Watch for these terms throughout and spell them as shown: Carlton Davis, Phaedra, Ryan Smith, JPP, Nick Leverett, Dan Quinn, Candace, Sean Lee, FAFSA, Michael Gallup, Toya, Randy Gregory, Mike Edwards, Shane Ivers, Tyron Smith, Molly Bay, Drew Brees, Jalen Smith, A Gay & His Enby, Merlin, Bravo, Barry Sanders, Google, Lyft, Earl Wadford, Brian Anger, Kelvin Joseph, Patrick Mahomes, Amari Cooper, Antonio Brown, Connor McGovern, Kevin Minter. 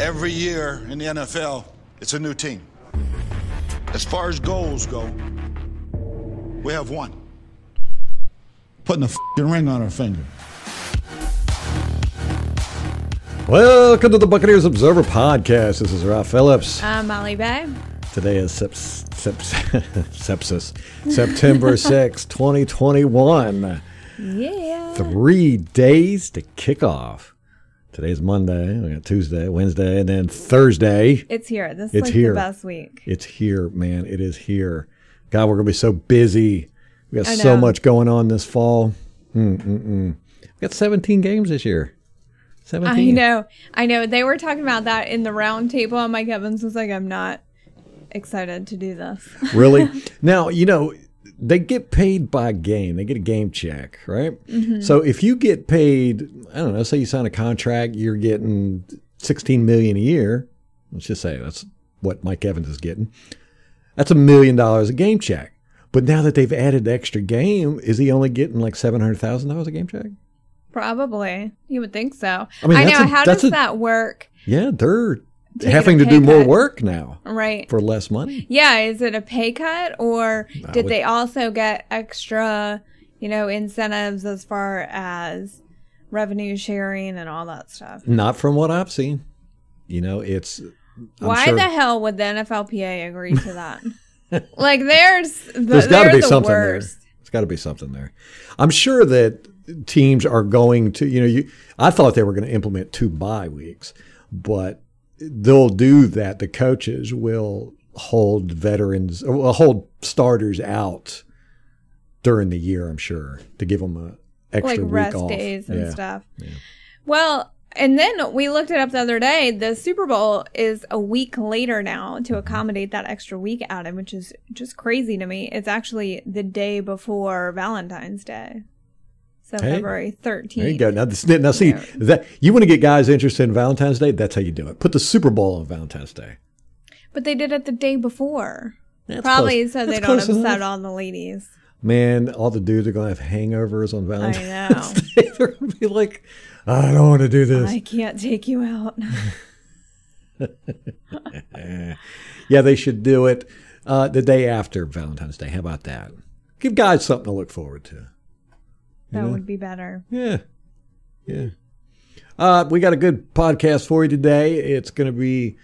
Every year in the NFL, it's a new team. As far as goals go, we have one. Putting a f***ing ring on our finger. Welcome to the Buccaneers Observer Podcast. This is Ralph Phillips. I'm Molly Bay. Today is September 6, 2021. Yeah. 3 days to kick off. Today's Monday, we got Tuesday, Wednesday, and then Thursday. It's here. This is like the best week. It's here, man. It is here. God, we're going to be so busy. We got so much going on this fall. We got 17 games this year. 17. I know. They were talking about that in the round table, and Mike Evans was like, I'm not excited to do this. Really? Now, you know, they get paid by game. They get a game check, right? Mm-hmm. So if you get paid, I don't know, say you sign a contract, you're getting $16 million a year. Let's just say that's what Mike Evans is getting. That's $1 million a game check. But now that they've added the extra game, is he only getting like $700,000 a game check? Probably. You would think so. I mean, I know. How does that work? Yeah, they're having to do more work now, right? For less money. Yeah, is it a pay cut, or did they also get extra, you know, incentives as far as revenue sharing and all that stuff? Not from what I've seen. You know, it's why the hell would the NFLPA agree to that? Like, there's got to be something there. There's got to be something there. I'm sure that teams are going to, you know, I thought they were going to implement 2 bye weeks, but they'll do that. The coaches will hold veterans, will hold starters out during the year, I'm sure, to give them an extra week rest off. Days and stuff. Yeah. Well, and then we looked it up the other day. The Super Bowl is a week later now to accommodate that extra week added, which is just crazy to me. It's actually the day before Valentine's Day. So February 13th. There you go. Now see, that you want to get guys interested in Valentine's Day, that's how you do it. Put the Super Bowl on Valentine's Day. But they did it the day before. That's probably close. So that's they don't upset all the ladies. Man, all the dudes are going to have hangovers on Valentine's Day. They're going to be like, I don't want to do this. I can't take you out. Yeah, they should do it the day after Valentine's Day. How about that? Give guys something to look forward to. That would be better. Yeah. We got a good podcast for you today. It's going to be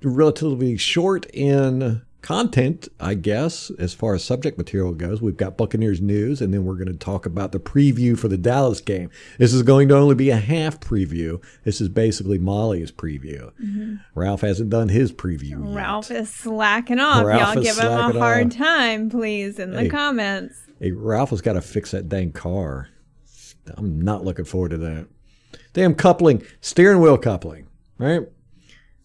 relatively short in content, I guess, as far as subject material goes. We've got Buccaneers news, and then we're going to talk about the preview for the Dallas game. This is going to only be a half preview. This is basically Molly's preview. Mm-hmm. Ralph hasn't done his preview yet. Ralph is slacking off. Y'all give him a hard time, please, in the comments. Hey, Ralph has got to fix that dang car. I'm not looking forward to that. Damn coupling, steering wheel coupling, right?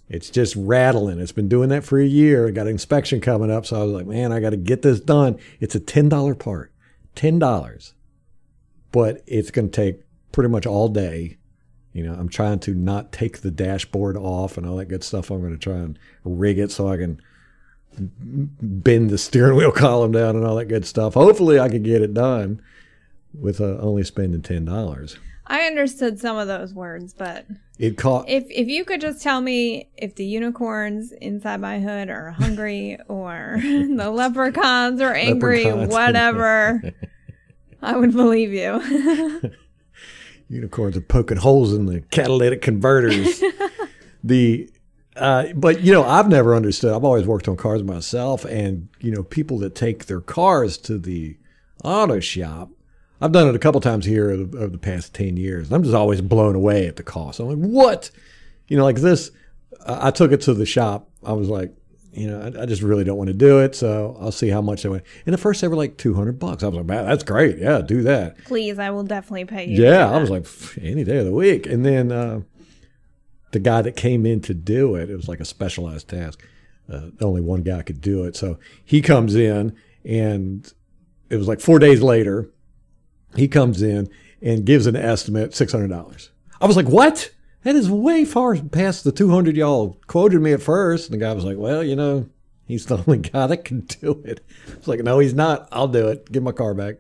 It's just rattling. It's been doing that for a year. I got an inspection coming up, so I was like, man, I got to get this done. It's a $10 part, $10. But it's going to take pretty much all day. You know, I'm trying to not take the dashboard off and all that good stuff. I'm going to try and rig it so I can bend the steering wheel column down and all that good stuff. Hopefully I could get it done with only spending $10. I understood some of those words, but if you could just tell me if the unicorns inside my hood are hungry or the leprechauns are angry, whatever, I would believe you. Unicorns are poking holes in the catalytic converters. But, you know, I've never understood. I've always worked on cars myself, and, you know, people that take their cars to the auto shop. I've done it a couple times here over the past 10 years. And I'm just always blown away at the cost. I'm like, what? You know, like this, I took it to the shop. I was like, you know, I just really don't want to do it. So I'll see how much they went. And at first they were like $200. I was like, man, that's great. Yeah, do that. Please, I will definitely pay you. Yeah, I was like, any day of the week. And then, the guy that came in to do it, it was like a specialized task. Only one guy could do it. So he comes in, and it was like 4 days later, he comes in and gives an estimate, $600. I was like, what? That is way far past the $200 y'all quoted me at first. And the guy was like, well, you know, he's the only guy that can do it. I was like, no, he's not. I'll do it. Get my car back.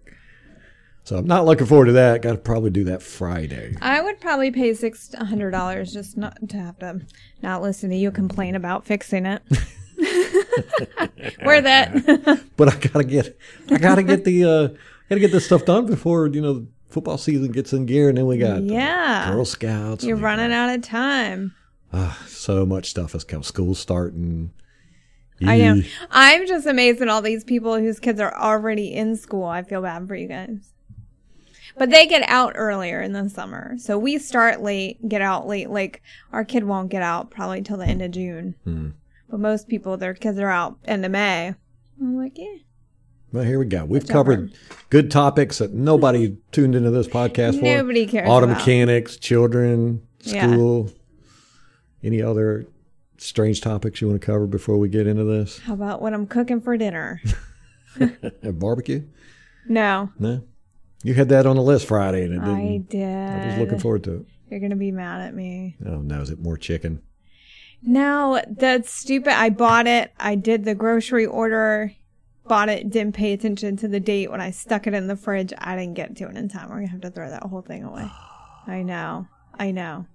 So I'm not looking forward to that. Got to probably do that Friday. I would probably pay $600 just not to have to not listen to you complain about fixing it. Wear that. But I gotta get this stuff done before football season gets in gear, and then we got Girl Scouts. You're running out of time. So much stuff has come. School's starting. I know. I'm just amazed at all these people whose kids are already in school. I feel bad for you guys. But they get out earlier in the summer. So we start late, get out late. Like, our kid won't get out probably till the end of June. Hmm. But most people, their kids are out end of May. I'm like, yeah. Well, here we go. We've covered good topics that nobody tuned into this podcast for. Nobody cares Auto about. Mechanics, children, school, any other strange topics you want to cover before we get into this? How about what I'm cooking for dinner? Barbecue? No. You had that on the list Friday, and it didn't. I did. I was looking forward to it. You're going to be mad at me. Oh, no. Is it more chicken? No, that's stupid. I bought it. I did the grocery order, bought it, didn't pay attention to the date. When I stuck it in the fridge, I didn't get to it in time. We're going to have to throw that whole thing away. I know. I'm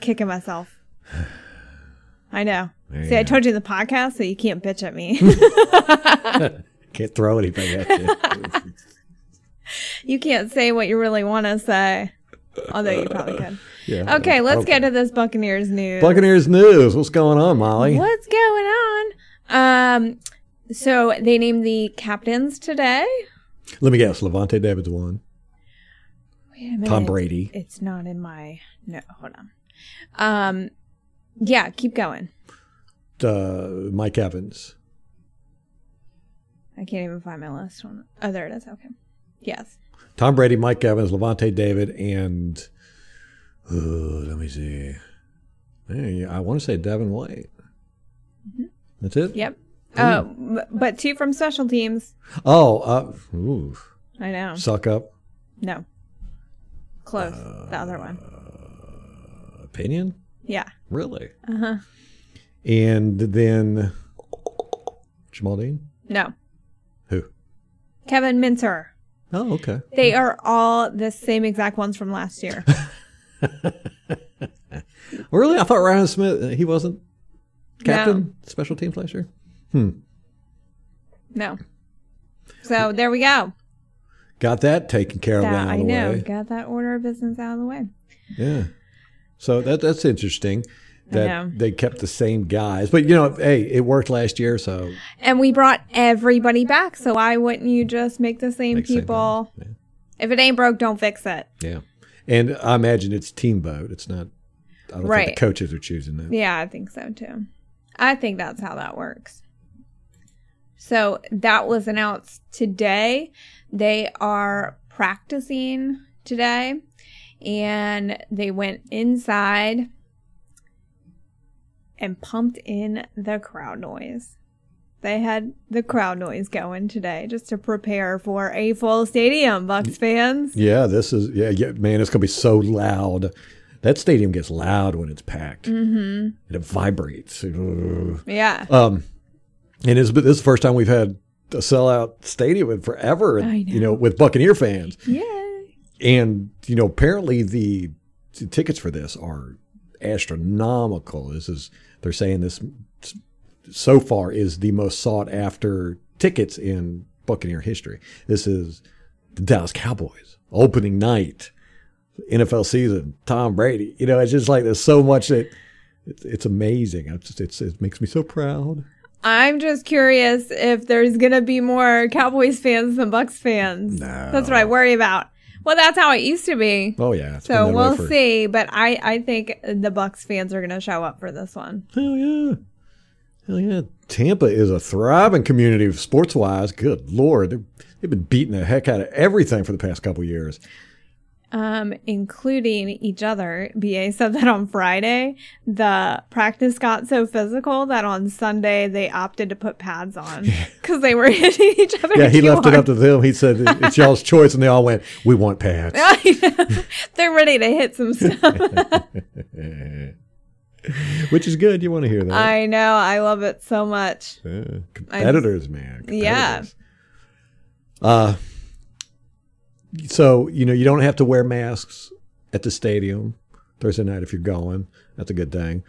kicking myself. I know. Yeah. See, I told you in the podcast, so you can't bitch at me. Can't throw anything at you. You can't say what you really want to say, although you probably could. Yeah, okay, let's get to this Buccaneers news. Buccaneers news. What's going on, Molly? What's going on? So they named the captains today. Let me guess. Levante David's one. Wait a minute. Tom Brady. It's not in my... No, hold on. Yeah, keep going. Mike Evans. I can't even find my last one. Oh, there it is. Okay. Yes. Tom Brady, Mike Evans, Levante David, and let me see. I want to say Devin White. Mm-hmm. That's it? Yep. Oh, but two from special teams. Oh, I know. Suck up. No. Close. The other one. Opinion? Yeah. Really? Uh-huh. And then Jamel Dean? No. Who? Kevin Minter. Oh, okay. They are all the same exact ones from last year. Really? I thought Ryan Smith, he wasn't captain special teams last year? No. So there we go. Got that taken care of out of the way. I know. Got that order of business out of the way. Yeah. So that's interesting that they kept the same guys. But, hey, it worked last year, so. And we brought everybody back, so why wouldn't you just make the same people? The same If it ain't broke, don't fix it. Yeah. And I imagine it's team vote. It's not, I don't think the coaches are choosing that. Yeah, I think so, too. I think that's how that works. So that was announced today. They are practicing today. And they went inside and pumped in the crowd noise. They had the crowd noise going today just to prepare for a full stadium, Bucs fans. Yeah, this is, man, it's going to be so loud. That stadium gets loud when it's packed. Mm-hmm. And it vibrates. Yeah. And this is the first time we've had a sellout stadium in forever, with Buccaneer fans. Yeah. And, apparently the tickets for this are astronomical. They're saying this so far is the most sought after tickets in Buccaneer history. This is the Dallas Cowboys opening night, NFL season, Tom Brady. It's just like there's so much that it's amazing. It makes me so proud. I'm just curious if there's going to be more Cowboys fans than Bucs fans. No. That's what I worry about. Well, that's how it used to be. Oh, yeah. So we'll see. But I think the Bucs fans are going to show up for this one. Hell, yeah. Hell, yeah. Tampa is a thriving community sports-wise. Good Lord. They've been beating the heck out of everything for the past couple years. Including each other. BA said that on Friday, the practice got so physical that on Sunday they opted to put pads on because they were hitting each other. Yeah, he left it up to them. He said, it's y'all's choice. And they all went, we want pads. They're ready to hit some stuff. Which is good. You want to hear that. I know. I love it so much. Competitors, man. Competitors. Yeah. So, you know, you don't have to wear masks at the stadium Thursday night if you're going. That's a good thing.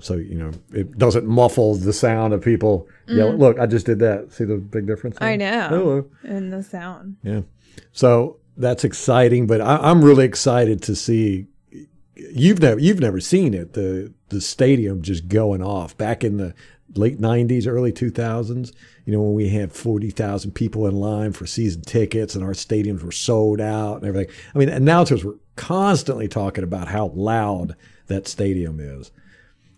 So, you know, it doesn't muffle the sound of people yelling. Look, I just did that. See the big difference? I know. Hello. And the sound. Yeah. So that's exciting. But I'm really excited to see. You've never seen it. The stadium just going off. Back in the late 90s, early 2000s, you know, when we had 40,000 people in line for season tickets and our stadiums were sold out and everything. I mean, announcers were constantly talking about how loud that stadium is.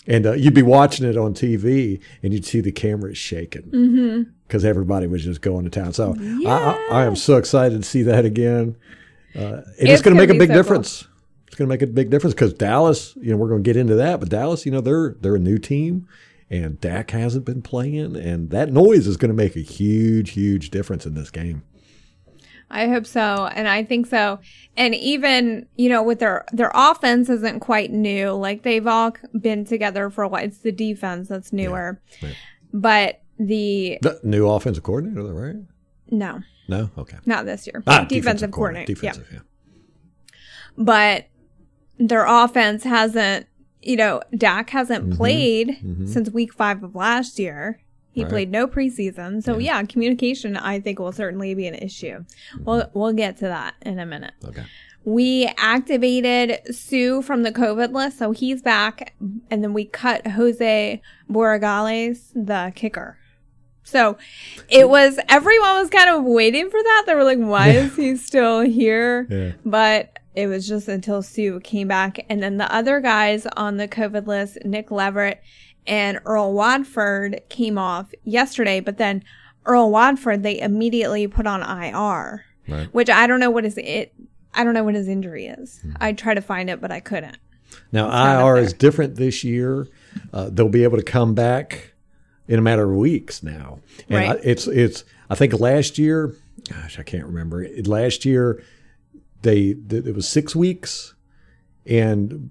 And you'd be watching it on TV, and you'd see the cameras shaking because everybody was just going to town. So I am so excited to see that again. It's going to make a big difference. Cool. It's going to make a big difference because Dallas, you know, we're going to get into that, but Dallas, you know, they're a new team, and Dak hasn't been playing, and that noise is going to make a huge, huge difference in this game. I hope so, and I think so. And even, you know, with their offense isn't quite new. Like, they've all been together for a while. It's the defense that's newer. Yeah, right. But the new offensive coordinator, right? No? Okay. Not this year. Defensive coordinator. Defensive. But their offense hasn't, you know, Dak hasn't played since week 5 of last year. He played no preseason. So, yeah, communication, I think, will certainly be an issue. We'll get to that in a minute. Okay. We activated Suh from the COVID list, so he's back. And then we cut Jose Borregales, the kicker. So everyone was kind of waiting for that. They were like, why is he still here? Yeah. But it was just until Suh came back. And then the other guys on the COVID list, Nick Leverett and Earl Wadford, came off yesterday, but then Earl Wadford, they immediately put on IR, right, which I don't know what his injury is. I tried to find it, but I couldn't. Now, IR is different this year. They'll be able to come back in a matter of weeks now. And right. I think last year, gosh, I can't remember. Last year, it was 6 weeks, and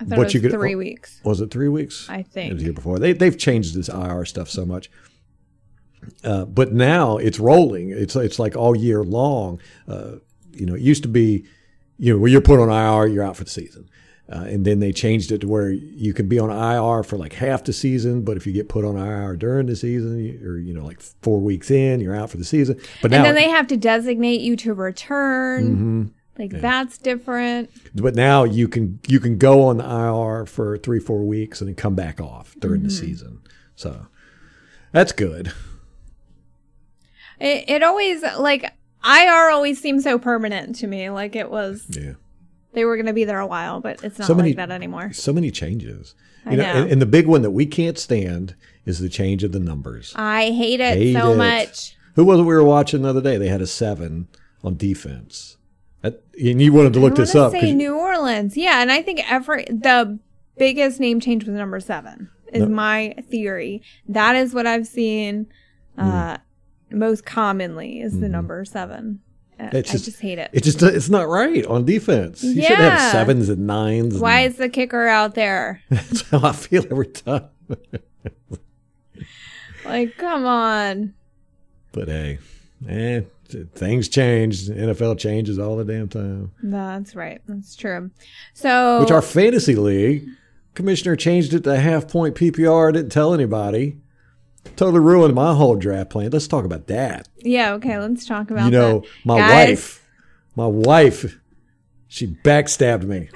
I thought it was 3 weeks. Was it 3 weeks? I think. It was the year before. They've changed this IR stuff so much. But now it's rolling. It's like all year long. You know, it used to be, you know, when you're put on IR, you're out for the season. And then they changed it to where you can be on IR for like half the season, but if you get put on IR during the season, or, you know, like 4 weeks in, you're out for the season. But now, and then they have to designate you to return. Mm-hmm. Like, that's different. But now you can go on the IR for 3-4 weeks and then come back off during the season. So that's good. It always, like, IR always seemed so permanent to me. Like, it was, they were going to be there a while, but it's not that anymore. So many changes. I know. And the big one that we can't stand is the change of the numbers. I hate it so much. Who was it we were watching the other day? They had a 7 on defense. And you wanted to look this up. I say New Orleans. Yeah, and I think the biggest name change was number 7 is my theory. That is what I've seen most commonly is the number 7. I just hate it. It's not right on defense. You should have 7s and 9s. Why is the kicker out there? That's how I feel every time. Like, come on. But, hey, things change. The NFL changes all the damn time. That's right. That's true. So, which our fantasy league commissioner changed it to half-point PPR. Didn't tell anybody. Totally ruined my whole draft plan. Let's talk about that. Yeah, okay. Let's talk about that. You know, my wife, she backstabbed me.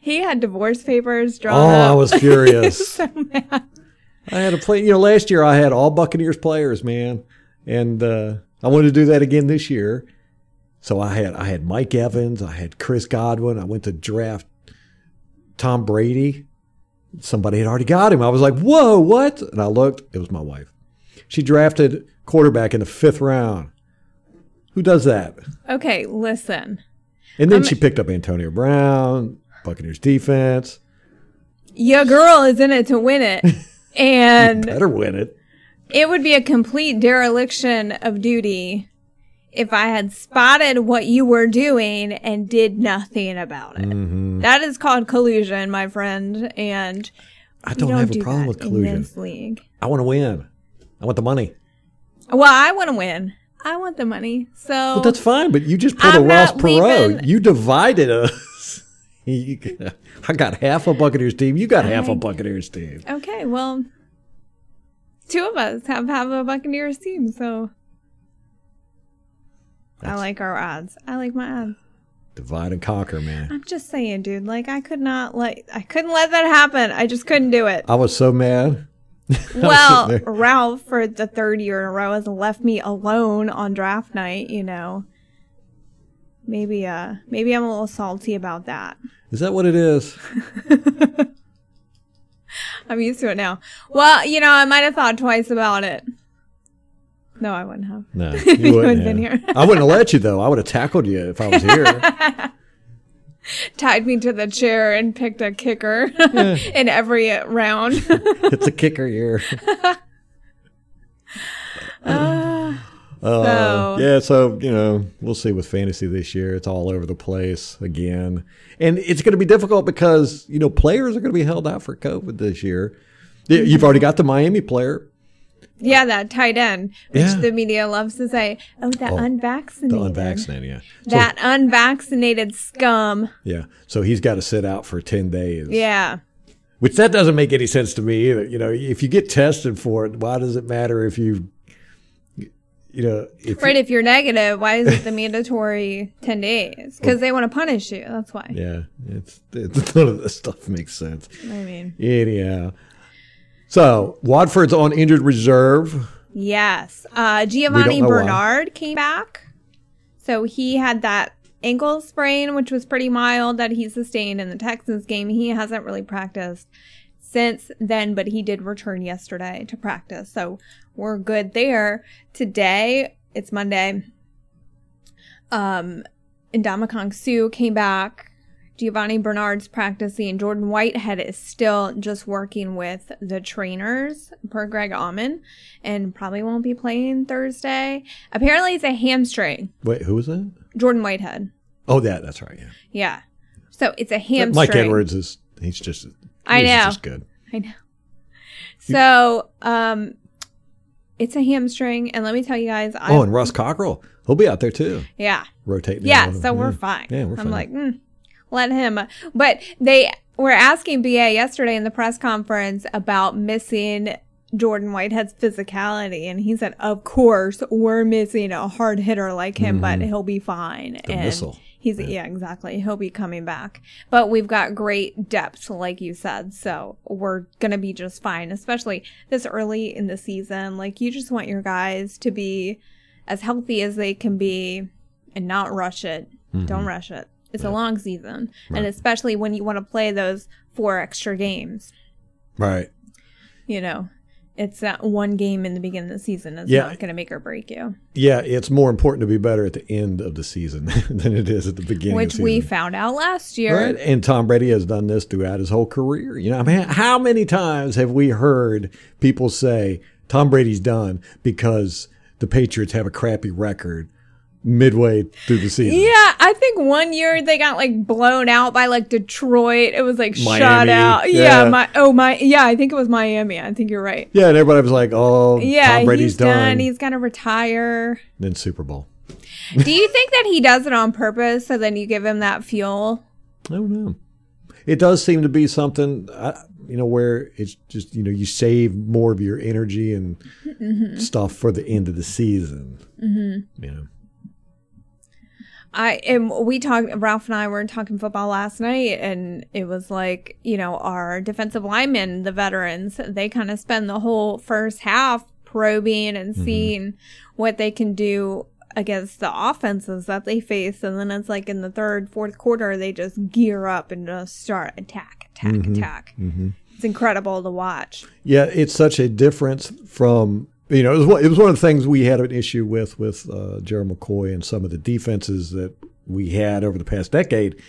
He had divorce papers drawn up. I was furious. So mad. I had a play. You know, last year I had all Buccaneers players, man. And I wanted to do that again this year. So I had Mike Evans. I had Chris Godwin. I went to draft Tom Brady. Somebody had already got him. I was like, whoa, what? And I looked. It was my wife. She drafted quarterback in the 5th round. Who does that? Okay, listen. And then she picked up Antonio Brown, Buccaneers defense. Your girl is in it to win it. And you better win it. It would be a complete dereliction of duty if I had spotted what you were doing and did nothing about it. Mm-hmm. That is called collusion, my friend. And I don't have a problem with collusion. In this league. I want to win. I want the money. Well, I want to win. I want the money. So but that's fine. But you just put a Ross Perot. You divided us. I got half a Buccaneers team. You got half a Buccaneers team. Okay, well, two of us have a Buccaneers team. So I like our odds. I like my odds. Divide and conquer, man. I'm just saying, dude. Like, I couldn't let that happen. I just couldn't do it. I was so mad. Well, Ralph, for the third year in a row, has left me alone on draft night, you know. Maybe I'm a little salty about that. Is that what it is? I'm used to it now. Well, you know, I might have thought twice about it. No, I wouldn't have. No, you wouldn't have been here. I wouldn't have let you, though. I would have tackled you if I was here. Tied me to the chair and picked a kicker in every round. It's a kicker year. So, you know, we'll see with fantasy this year. It's all over the place again. And it's going to be difficult because, you know, players are going to be held out for COVID this year. You've already got the Miami player. Yeah, that tight end, which the media loves to say, unvaccinated. The unvaccinated, yeah. That unvaccinated scum. Yeah, so he's got to sit out for 10 days. Yeah. Which that doesn't make any sense to me either. You know, if you get tested for it, why does it matter if if you're negative, why is it the mandatory 10 days? Because they want to punish you, that's why. Yeah, it's none of this stuff makes sense. I mean. Anyhow. So, Wadford's on injured reserve. Yes. Giovanni Bernard came back. So, he had that ankle sprain, which was pretty mild, that he sustained in the Texans game. He hasn't really practiced since then, but he did return yesterday to practice. So, we're good there. Today, it's Monday. Ndamukong Suh came back. Giovanni Bernard's practicing. Jordan Whitehead is still just working with the trainers per Greg Allman and probably won't be playing Thursday. Apparently, it's a hamstring. Wait, who was that? Jordan Whitehead. Oh, that's right. Yeah. Yeah. So it's a hamstring. Mike Edwards is just good. I know. So it's a hamstring. And let me tell you guys. And Russ Cockrell. He'll be out there too. Yeah. Rotating. Yeah. So we're fine. Yeah, we're fine. I'm like, let him. But they were asking BA yesterday in the press conference about missing Jordan Whitehead's physicality. And he said, of course, we're missing a hard hitter like him, but he'll be fine. Missile. He's, yeah, exactly. He'll be coming back. But we've got great depth, like you said. So we're going to be just fine, especially this early in the season. Like, you just want your guys to be as healthy as they can be and not rush it. Mm-hmm. Don't rush it. It's a long season, and especially when you want to play those 4 extra games. Right. You know, it's that one game in the beginning of the season is not going to make or break you. Yeah, it's more important to be better at the end of the season than it is at the beginning of the season. Which we found out last year. Right, and Tom Brady has done this throughout his whole career. You know, I mean, how many times have we heard people say, Tom Brady's done because the Patriots have a crappy record midway through the season? Yeah, I think one year they got like blown out by like Detroit. It was like shut out. Yeah, I think it was Miami. I think you're right. Yeah, and everybody was like, "Oh, yeah, Tom Brady's done. He's gonna retire." And then Super Bowl. Do you think that he does it on purpose? So then you give him that fuel. I don't know. It does seem to be something, where it's just, you know, you save more of your energy and stuff for the end of the season. Mm-hmm. You know. Ralph and I were talking football last night, and it was like, you know, our defensive linemen, the veterans, they kind of spend the whole first half probing and seeing what they can do against the offenses that they face. And then it's like in the third, fourth quarter, they just gear up and just start attack. Mm-hmm. It's incredible to watch. Yeah, it's such a difference from... You know, it was one of the things we had an issue with Gerald McCoy and some of the defenses that we had over the past decade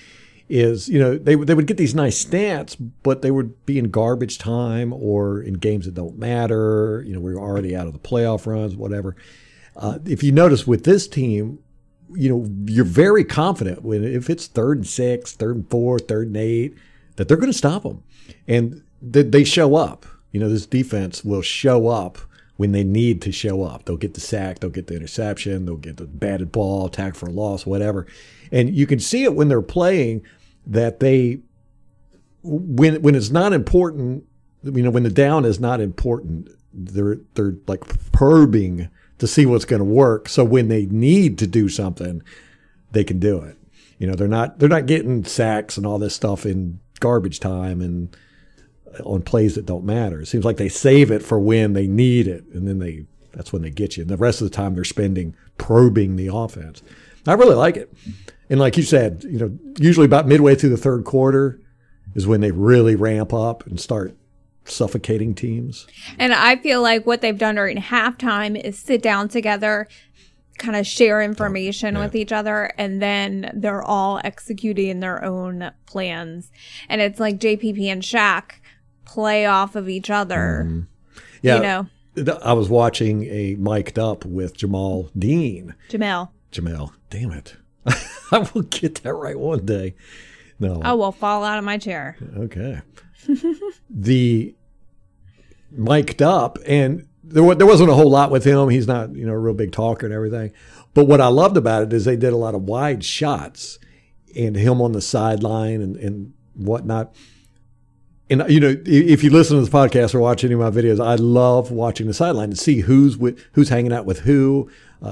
is, you know, they would get these nice stats, but they would be in garbage time or in games that don't matter. You know, we were already out of the playoff runs, whatever. If you notice with this team, you know, you're very confident when if it's 3rd and 6, 3rd and 4, 3rd and 8, that they're going to stop them. And they show up. You know, this defense will show up when they need to show up. They'll get the sack, they'll get the interception, they'll get the batted ball, tackle for a loss, whatever. And you can see it when they're playing that they, when it's not important, you know, when the down is not important, they're like probing to see what's going to work. So when they need to do something, they can do it. You know, they're not getting sacks and all this stuff in garbage time and on plays that don't matter. It seems like they save it for when they need it, and then that's when they get you. And the rest of the time they're spending probing the offense. I really like it. And like you said, you know, usually about midway through the third quarter is when they really ramp up and start suffocating teams. And I feel like what they've done during halftime is sit down together, kind of share information with each other, and then they're all executing their own plans. And it's like JPP and Shaq play off of each other. Yeah, you know, I was watching a Mic'd Up with Jamel Dean. Jamel, damn it! I will get that right one day. No, I will fall out of my chair. Okay. The Mic'd Up, and there wasn't a whole lot with him. He's not, you know, a real big talker and everything. But what I loved about it is they did a lot of wide shots and him on the sideline and whatnot. And, you know, if you listen to this podcast or watch any of my videos, I love watching the sideline to see who's hanging out with who,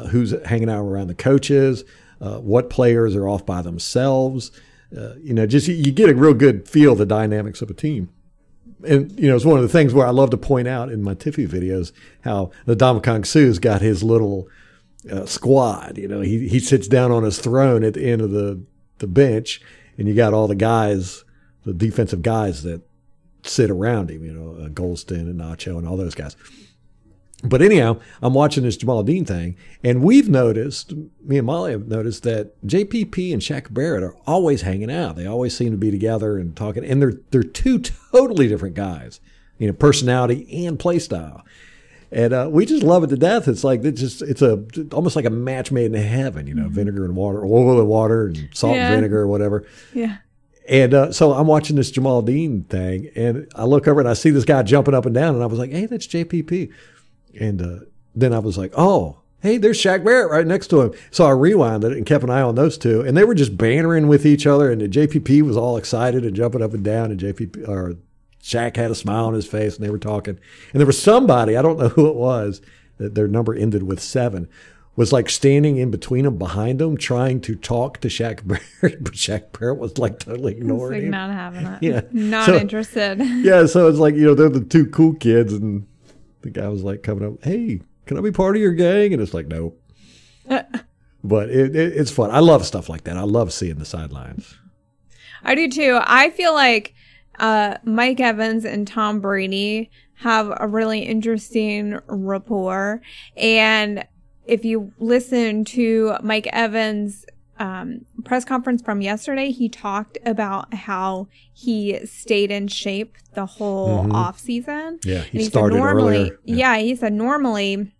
who's hanging out around the coaches, what players are off by themselves. You know, just you get a real good feel of the dynamics of a team. And, you know, it's one of the things where I love to point out in my Tiffy videos how Ndamukong Suh's got his little squad. You know, he sits down on his throne at the end of the bench, and you got all the guys, the defensive guys that sit around him, you know, Goldston and Nacho and all those guys. But anyhow, I'm watching this Jamel Dean thing, and me and Molly have noticed that JPP and Shaq Barrett are always hanging out. They always seem to be together and talking, and they're two totally different guys, you know, personality and play style. And we just love it to death. It's like it's almost like a match made in heaven, you know, vinegar and water, oil and water, and salt and vinegar or whatever. Yeah. And so I'm watching this Jamel Dean thing, and I look over and I see this guy jumping up and down, and I was like, hey, that's JPP. And then I was like, oh, hey, there's Shaq Barrett right next to him. So I rewinded it and kept an eye on those two. And they were just bantering with each other. And the JPP was all excited and jumping up and down. And Shaq had a smile on his face, and they were talking. And there was somebody, I don't know who it was, that their number ended with 7, was like standing in between them, behind them, trying to talk to Shaq Barrett. But Shaq Barrett was like totally ignoring him. Not having it. Yeah. Not interested. Yeah, so it's like, you know, they're the two cool kids, and the guy was like coming up, hey, can I be part of your gang? And it's like, nope. But it's fun. I love stuff like that. I love seeing the sidelines. I do too. I feel like Mike Evans and Tom Brady have a really interesting rapport. And if you listen to Mike Evans' press conference from yesterday, he talked about how he stayed in shape the whole off season. Yeah, he started earlier. Yeah, he said normally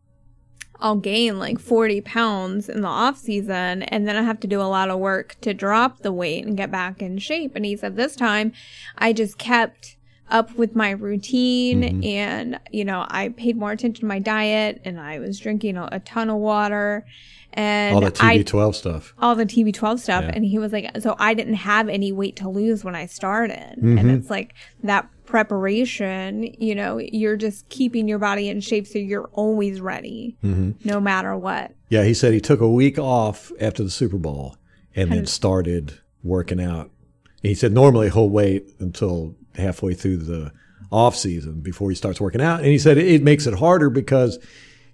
I'll gain like 40 pounds in the off season, and then I have to do a lot of work to drop the weight and get back in shape. And he said this time I just kept up with my routine, and, you know, I paid more attention to my diet, and I was drinking a ton of water. And all the TB12 stuff. Yeah. And he was like, so I didn't have any weight to lose when I started. And it's like that preparation, you know, you're just keeping your body in shape so you're always ready no matter what. Yeah, he said he took a week off after the Super Bowl and then started working out. He said normally he'll wait until halfway through the off season before he starts working out. And he said it makes it harder because,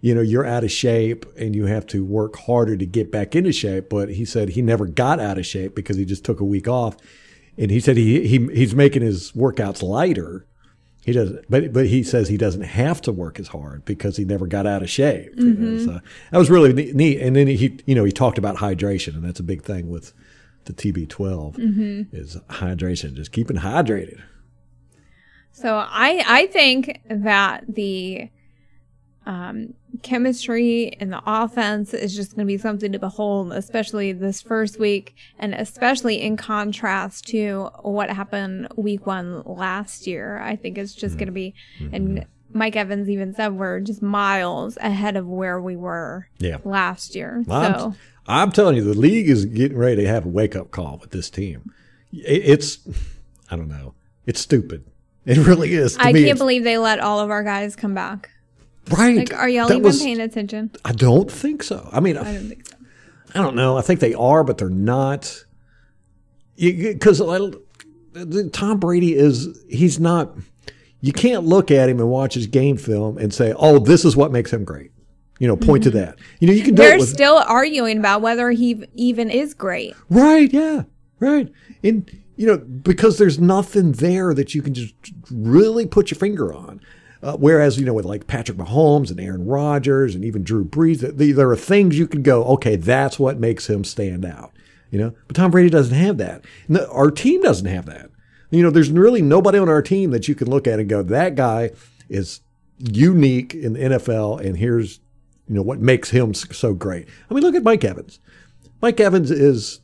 you know, you're out of shape and you have to work harder to get back into shape. But he said he never got out of shape because he just took a week off. And he said he's making his workouts lighter. He doesn't, but he says he doesn't have to work as hard because he never got out of shape. You know? So that was really neat. And then he talked about hydration, and that's a big thing with the TB12 is hydration, just keeping hydrated. So I think that the chemistry and the offense is just going to be something to behold, especially this first week, and especially in contrast to what happened week 1 last year. I think it's just going to be, and Mike Evans even said, we're just miles ahead of where we were last year. Well, so I'm telling you, the league is getting ready to have a wake-up call with this team. It's, I don't know, it's stupid. It really is. I can't believe they let all of our guys come back. Right. Like, are y'all even paying attention? I don't think so. I mean, I don't think so. I don't know. I think they are, but they're not. Because Tom Brady is, he's not, you can't look at him and watch his game film and say, oh, this is what makes him great. You know, point to that. You know, you can do They're still arguing about whether he even is great. Right. Yeah. Right. And, you know, because there's nothing there that you can just really put your finger on. Whereas, you know, with like Patrick Mahomes and Aaron Rodgers and even Drew Brees, there are things you can go, okay, that's what makes him stand out, you know. But Tom Brady doesn't have that. No, our team doesn't have that. You know, there's really nobody on our team that you can look at and go, that guy is unique in the NFL, and here's, you know, what makes him so great. I mean, look at Mike Evans. Mike Evans is,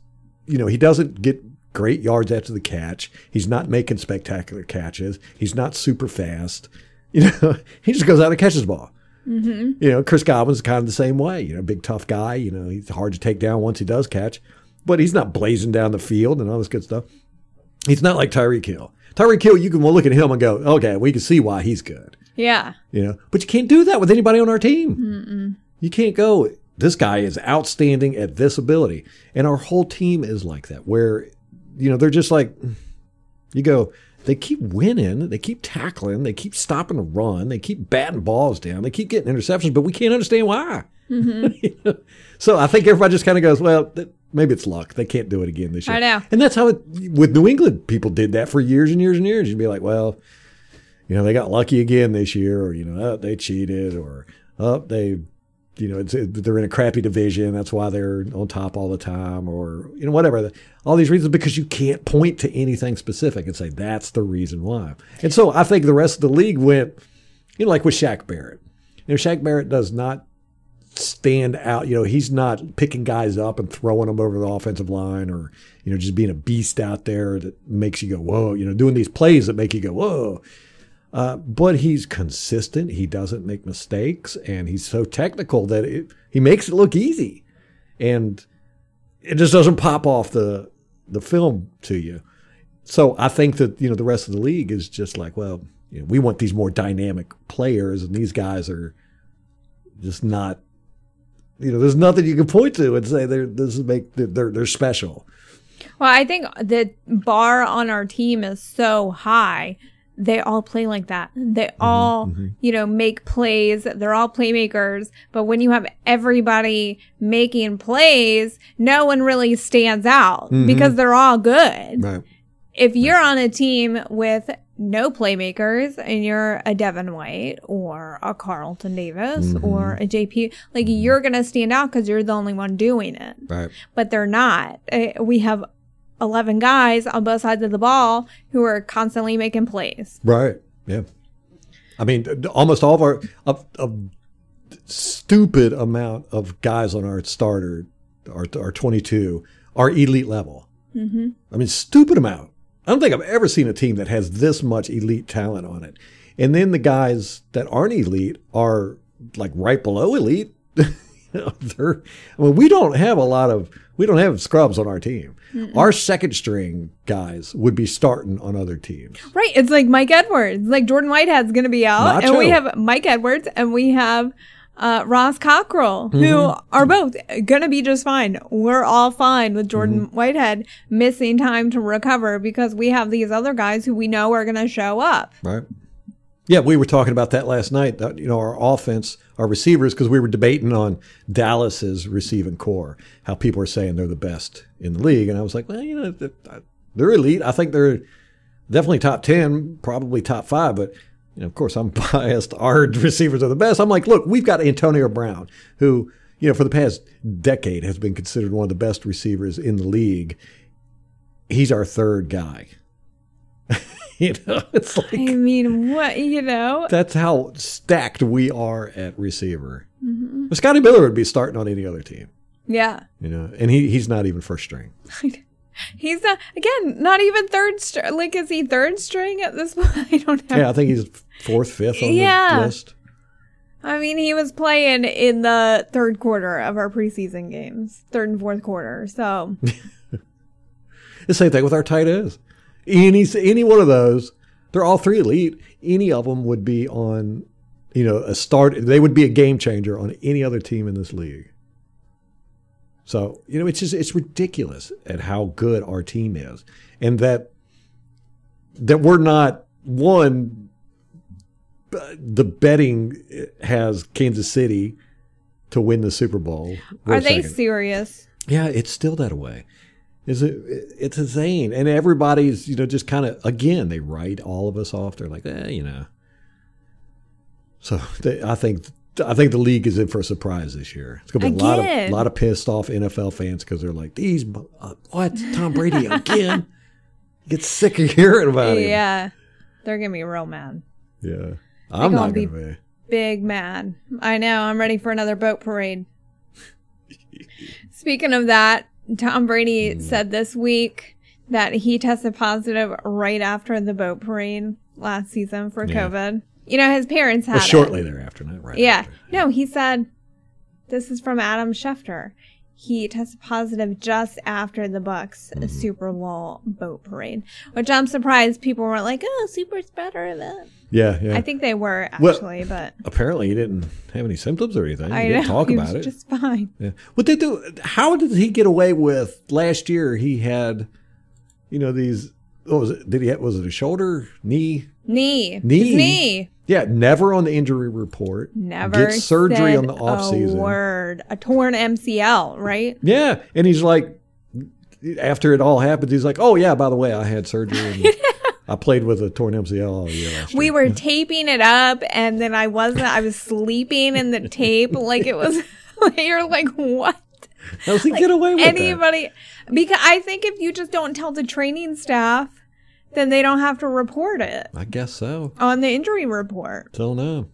you know, he doesn't get great yards after the catch. He's not making spectacular catches. He's not super fast. You know, he just goes out and catches the ball. Mm-hmm. You know, Chris Godwin's kind of the same way. You know, big, tough guy. You know, he's hard to take down once he does catch. But he's not blazing down the field and all this good stuff. He's not like Tyreek Hill. Tyreek Hill, you can look at him and go, okay, we can see why he's good. Yeah. You know, but you can't do that with anybody on our team. Mm-mm. You can't go, this guy is outstanding at this ability. And our whole team is like that, where, you know, they're just like, you go, they keep winning. They keep tackling. They keep stopping the run. They keep batting balls down. They keep getting interceptions, but we can't understand why. Mm-hmm. You know? So I think everybody just kind of goes, well, maybe it's luck. They can't do it again this year. I know. And that's how it, with New England, people did that for years and years and years. You'd be like, well, you know, they got lucky again this year, or, you know, oh, they cheated, or, oh, they, you know, they're in a crappy division. That's why they're on top all the time, or, you know, whatever. All these reasons, because you can't point to anything specific and say that's the reason why. And so I think the rest of the league went, you know, like with Shaq Barrett. You know, Shaq Barrett does not stand out. You know, he's not picking guys up and throwing them over the offensive line, or, you know, just being a beast out there that makes you go, whoa, you know, doing these plays that make you go, whoa. But he's consistent. He doesn't make mistakes, and he's so technical that he makes it look easy, and it just doesn't pop off the film to you. So I think that, you know, the rest of the league is just like, well, you know, we want these more dynamic players, and these guys are just not. You know, there's nothing you can point to and say they're special. Well, I think the bar on our team is so high. They all play like that. They all, you know, make plays. They're all playmakers. But when you have everybody making plays, no one really stands out because they're all good. Right. If you're on a team with no playmakers and you're a Devin White or a Carlton Davis or a JP, like, you're going to stand out because you're the only one doing it. Right. But they're not. We have 11 guys on both sides of the ball who are constantly making plays. Right. Yeah. I mean, almost all of our stupid amount of guys on our starter, our 22, are elite level. Mm-hmm. I mean, stupid amount. I don't think I've ever seen a team that has this much elite talent on it. And then the guys that aren't elite are like right below elite. I mean, we don't have scrubs on our team. Mm-mm. Our second string guys would be starting on other teams. Right. It's like Mike Edwards. Like, Jordan Whitehead's going to be out. Nacho. And we have Mike Edwards, and we have Ross Cockrell, who are both going to be just fine. We're all fine with Jordan Whitehead missing time to recover because we have these other guys who we know are going to show up. Right. Yeah, we were talking about that last night, that, you know, our offense, our receivers, because we were debating on Dallas's receiving core, how people are saying they're the best in the league. And I was like, well, you know, they're elite. I think they're definitely top 10, probably top 5. But, you know, of course, I'm biased. Our receivers are the best. I'm like, look, we've got Antonio Brown, who, you know, for the past decade has been considered one of the best receivers in the league. He's our third guy. You know, it's like, I mean, what, you know? That's how stacked we are at receiver. Mm-hmm. Scotty Miller would be starting on any other team. Yeah. You know, and he's not even first string. He's not, again, not even third string. Like, is he third string at this point? I don't know. Yeah, I think he's fourth, fifth on the list. I mean, he was playing in the third quarter of our preseason games, third and fourth quarter. So the same thing with our tight ends. Any one of those, they're all three elite. Any of them would be on, you know, a start. They would be a game changer on any other team in this league. So, you know, it's just, it's ridiculous at how good our team is, and that we're not one. The betting has Kansas City to win the Super Bowl. Are they serious? Yeah, it's still that way. It's insane, and everybody's, you know, just kind of, again, they write all of us off. They're like, you know. So I think the league is in for a surprise this year. It's going to be a lot of pissed off NFL fans because they're like, these what, Tom Brady again? Get sick of hearing about him. Yeah, they're going to be real mad. Yeah, I'm not going to be big mad. I know. I'm ready for another boat parade. Speaking of that, Tom Brady said this week that he tested positive right after the boat parade last season for COVID. You know, his parents had shortly thereafter, not right after. No, he said, this is from Adam Schefter. He tested positive just after the Bucks Super Bowl boat parade, which I'm surprised people weren't like, oh, super spreader. Yeah. I think they were, actually. Well, but apparently he didn't have any symptoms or anything. He didn't talk about it. Just fine. Yeah. What they do? How did he get away with last year? He had, you know, these. What was it? Was it a shoulder, knee? Yeah, never on the injury report. Never get surgery on the off season. A torn MCL, right? Yeah, and he's like, after it all happens, he's like, oh yeah, by the way, I had surgery. And I played with a torn MCL all year last year. We were taping it up, and then I was sleeping in the tape, like it was. You're like, what? How does he get away with that? Because I think if you just don't tell the training staff, then they don't have to report it. I guess so. On the injury report. Don't know.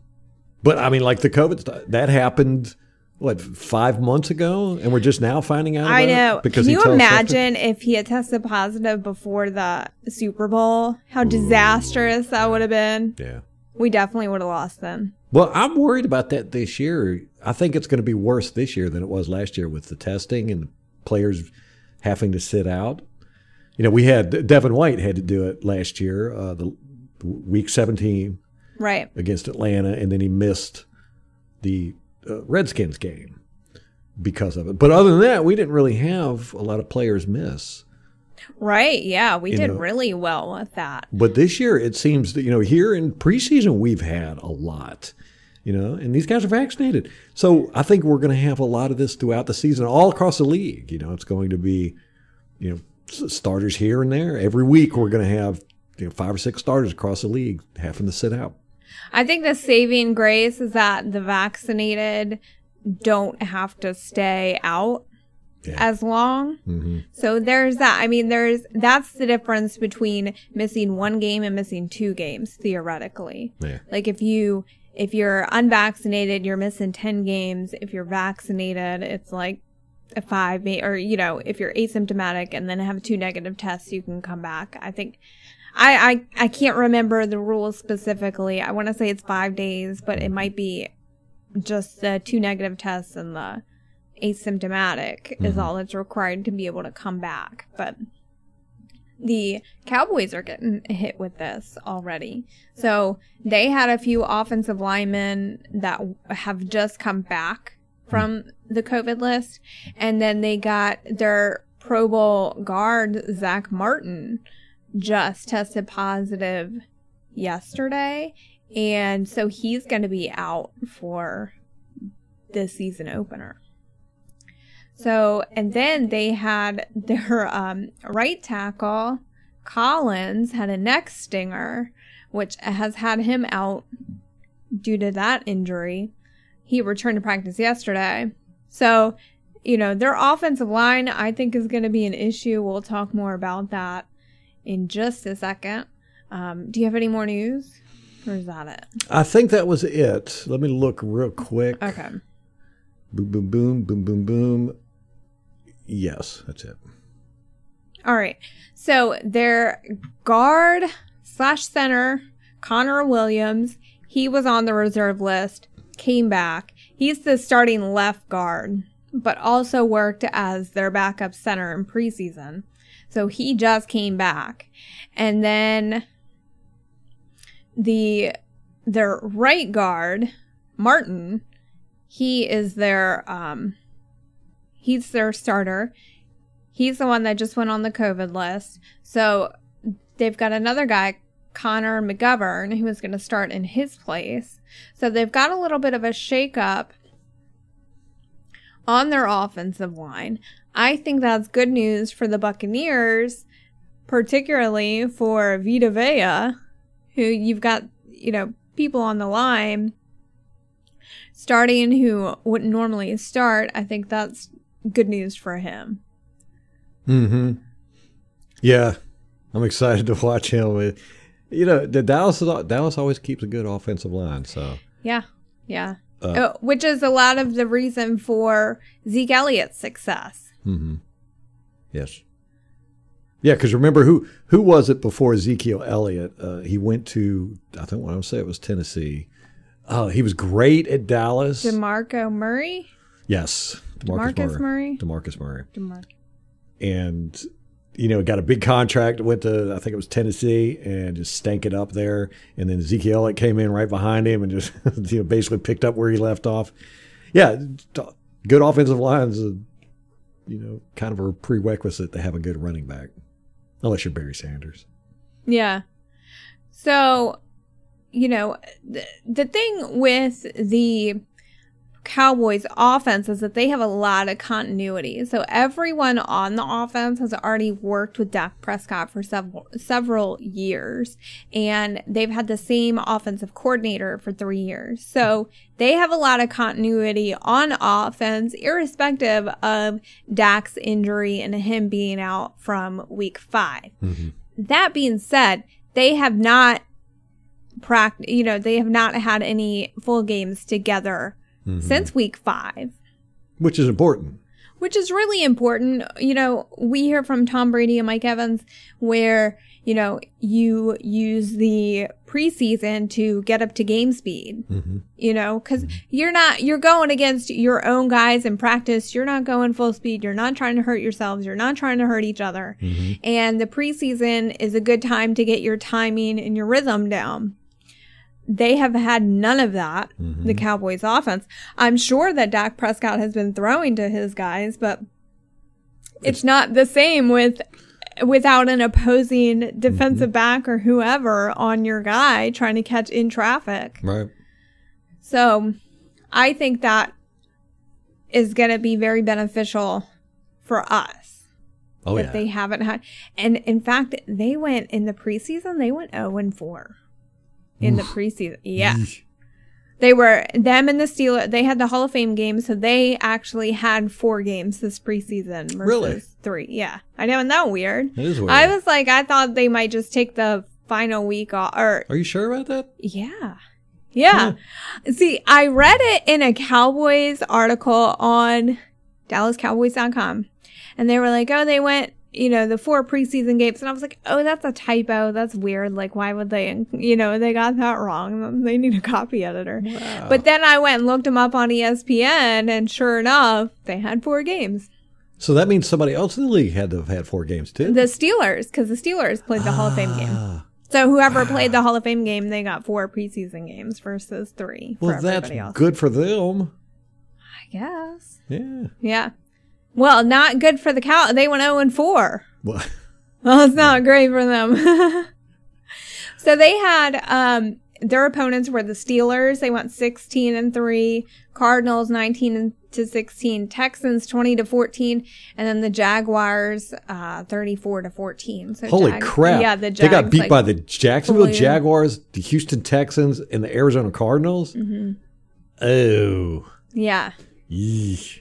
But, I mean, like the COVID stuff, that happened, 5 months ago? And we're just now finding out about it? I know. Because can you imagine if he had tested positive before the Super Bowl? How disastrous that would have been. Yeah. We definitely would have lost them. Well, I'm worried about that this year. I think it's going to be worse this year than it was last year with the testing and the players having to sit out. You know, we had Devin White had to do it last year, the week 17, right, against Atlanta, and then he missed the Redskins game because of it. But other than that, we didn't really have a lot of players miss. Right, yeah, we did really well with that. But this year, it seems that, you know, here in preseason, we've had a lot. You know, and these guys are vaccinated. So I think we're going to have a lot of this throughout the season, all across the league. You know, it's going to be, you know, starters here and there. Every week we're going to have, you know, 5 or 6 starters across the league having to sit out. I think the saving grace is that the vaccinated don't have to stay out as long. Mm-hmm. So there's that. I mean, that's the difference between missing one game and missing 2 games, theoretically. Yeah. Like if you're unvaccinated, you're missing 10 games. If you're vaccinated, it's like 5, or, you know, if you're asymptomatic and then have 2 negative tests, you can come back. I think I can't remember the rules specifically. I want to say it's 5 days, but it might be just the 2 negative tests and the asymptomatic is all that's required to be able to come back. But the Cowboys are getting hit with this already. So they had a few offensive linemen that have just come back from the COVID list. And then they got their Pro Bowl guard, Zach Martin, just tested positive yesterday. And so he's going to be out for the season opener. So, and then they had their right tackle, Collins, had a neck stinger, which has had him out due to that injury. He returned to practice yesterday. So, you know, their offensive line, I think, is going to be an issue. We'll talk more about that in just a second. Do you have any more news? Or is that it? I think that was it. Let me look real quick. Okay. Boom, boom, boom, boom, boom, boom. Yes, that's it. All right. So their guard slash center, Connor Williams, he was on the reserve list, came back. He's the starting left guard, but also worked as their backup center in preseason. So he just came back. And then their right guard, Martin, he is their he's their starter. He's the one that just went on the COVID list. So they've got another guy, Connor McGovern, who is going to start in his place. So they've got a little bit of a shakeup on their offensive line. I think that's good news for the Buccaneers, particularly for Vita Vea, who you've got, you know, people on the line starting who wouldn't normally start. I think that's good news for him. Mm-hmm. Yeah. I'm excited to watch him with, you know, the Dallas always keeps a good offensive line, so. Yeah. Yeah. Which is a lot of the reason for Zeke Elliott's success. Mm-hmm. Yes. Yeah, because remember who was it before Ezekiel Elliott? He went to, I think what I would say it was Tennessee. He was great at Dallas. DeMarco Murray? Yes. DeMarcus Murray. And, you know, got a big contract, went to, I think it was Tennessee, and just stank it up there. And then Ezekiel Elliott came in right behind him and just you know, basically picked up where he left off. Yeah, good offensive lines, you know, kind of a prerequisite to have a good running back. Unless you're Barry Sanders. Yeah. So, you know, the thing with the Cowboys offense is that they have a lot of continuity. So everyone on the offense has already worked with Dak Prescott for several years, and they've had the same offensive coordinator for 3 years. So they have a lot of continuity on offense, irrespective of Dak's injury and him being out from week 5. Mm-hmm. That being said, they have not had any full games together since week 5. Which is important. Which is really important. You know, we hear from Tom Brady and Mike Evans where, you know, you use the preseason to get up to game speed, you know, because you're going against your own guys in practice. You're not going full speed. You're not trying to hurt yourselves. You're not trying to hurt each other. Mm-hmm. And the preseason is a good time to get your timing and your rhythm down. They have had none of that, the Cowboys offense. I'm sure that Dak Prescott has been throwing to his guys, but it's not the same without an opposing defensive back or whoever on your guy trying to catch in traffic. Right. So I think that is going to be very beneficial for us. Oh, yeah. They haven't had. And, in fact, they went in the preseason, they went 0-4. In the preseason. Yeah. They were, them and the Steelers, they had the Hall of Fame game, so they actually had 4 games this preseason. Really? 3. Yeah. I know, isn't that weird? It is weird. I was like, I thought they might just take the final week off. Are you sure about that? Yeah. Yeah. Yeah. See, I read it in a Cowboys article on DallasCowboys.com, and they were like, oh, they went, you know, the 4 preseason games. And I was like, oh, that's a typo. That's weird. Like, why would they, you know, they got that wrong. They need a copy editor. Wow. But then I went and looked them up on ESPN, and sure enough, they had 4 games. So that means somebody else in the league had to have had 4 games too. The Steelers, because the Steelers played the Hall of Fame game. So whoever played the Hall of Fame game, they got 4 preseason games versus 3. Well, that's good for them. I guess. Yeah. Yeah. Well, not good for the Cow. They went 0-4. Well, it's not great for them. So they had their opponents were the Steelers. They went 16-3. Cardinals 19-16. Texans 20-14, and then the Jaguars 34-14. So holy crap! Yeah, the Jags, they got beat by the Jacksonville Jaguars, the Houston Texans, and the Arizona Cardinals. Mm-hmm. Oh. Yeah. Yeesh.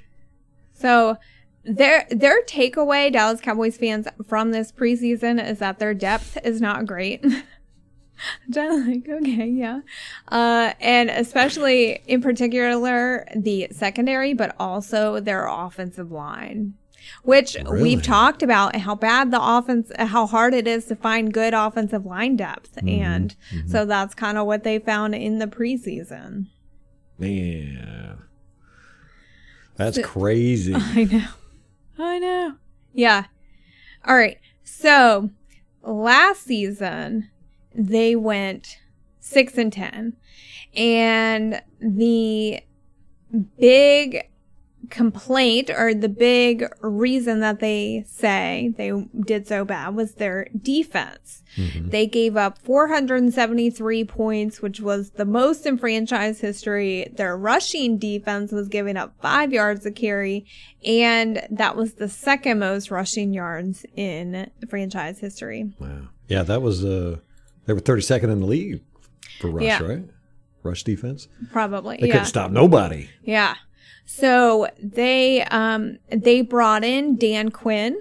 So. Their takeaway, Dallas Cowboys fans, from this preseason is that their depth is not great. Which I'm like, okay, yeah. And especially in particular the secondary, but also their offensive line. which we've talked about how bad the offense, how hard it is to find good offensive line depth. And so that's kind of what they found in the preseason. Man, that's crazy. I know. Yeah. All right. So last season they went 6-10, and the big complaint or the big reason that they say they did so bad was their defense. They gave up 473 points, which was the most in franchise history. Their rushing defense was giving up 5 yards a carry, and that was the second most rushing yards in franchise history. Wow. Yeah, that was they were 32nd in the league for rush, right? Rush defense? Probably. They couldn't stop nobody. Yeah. So they brought in Dan Quinn.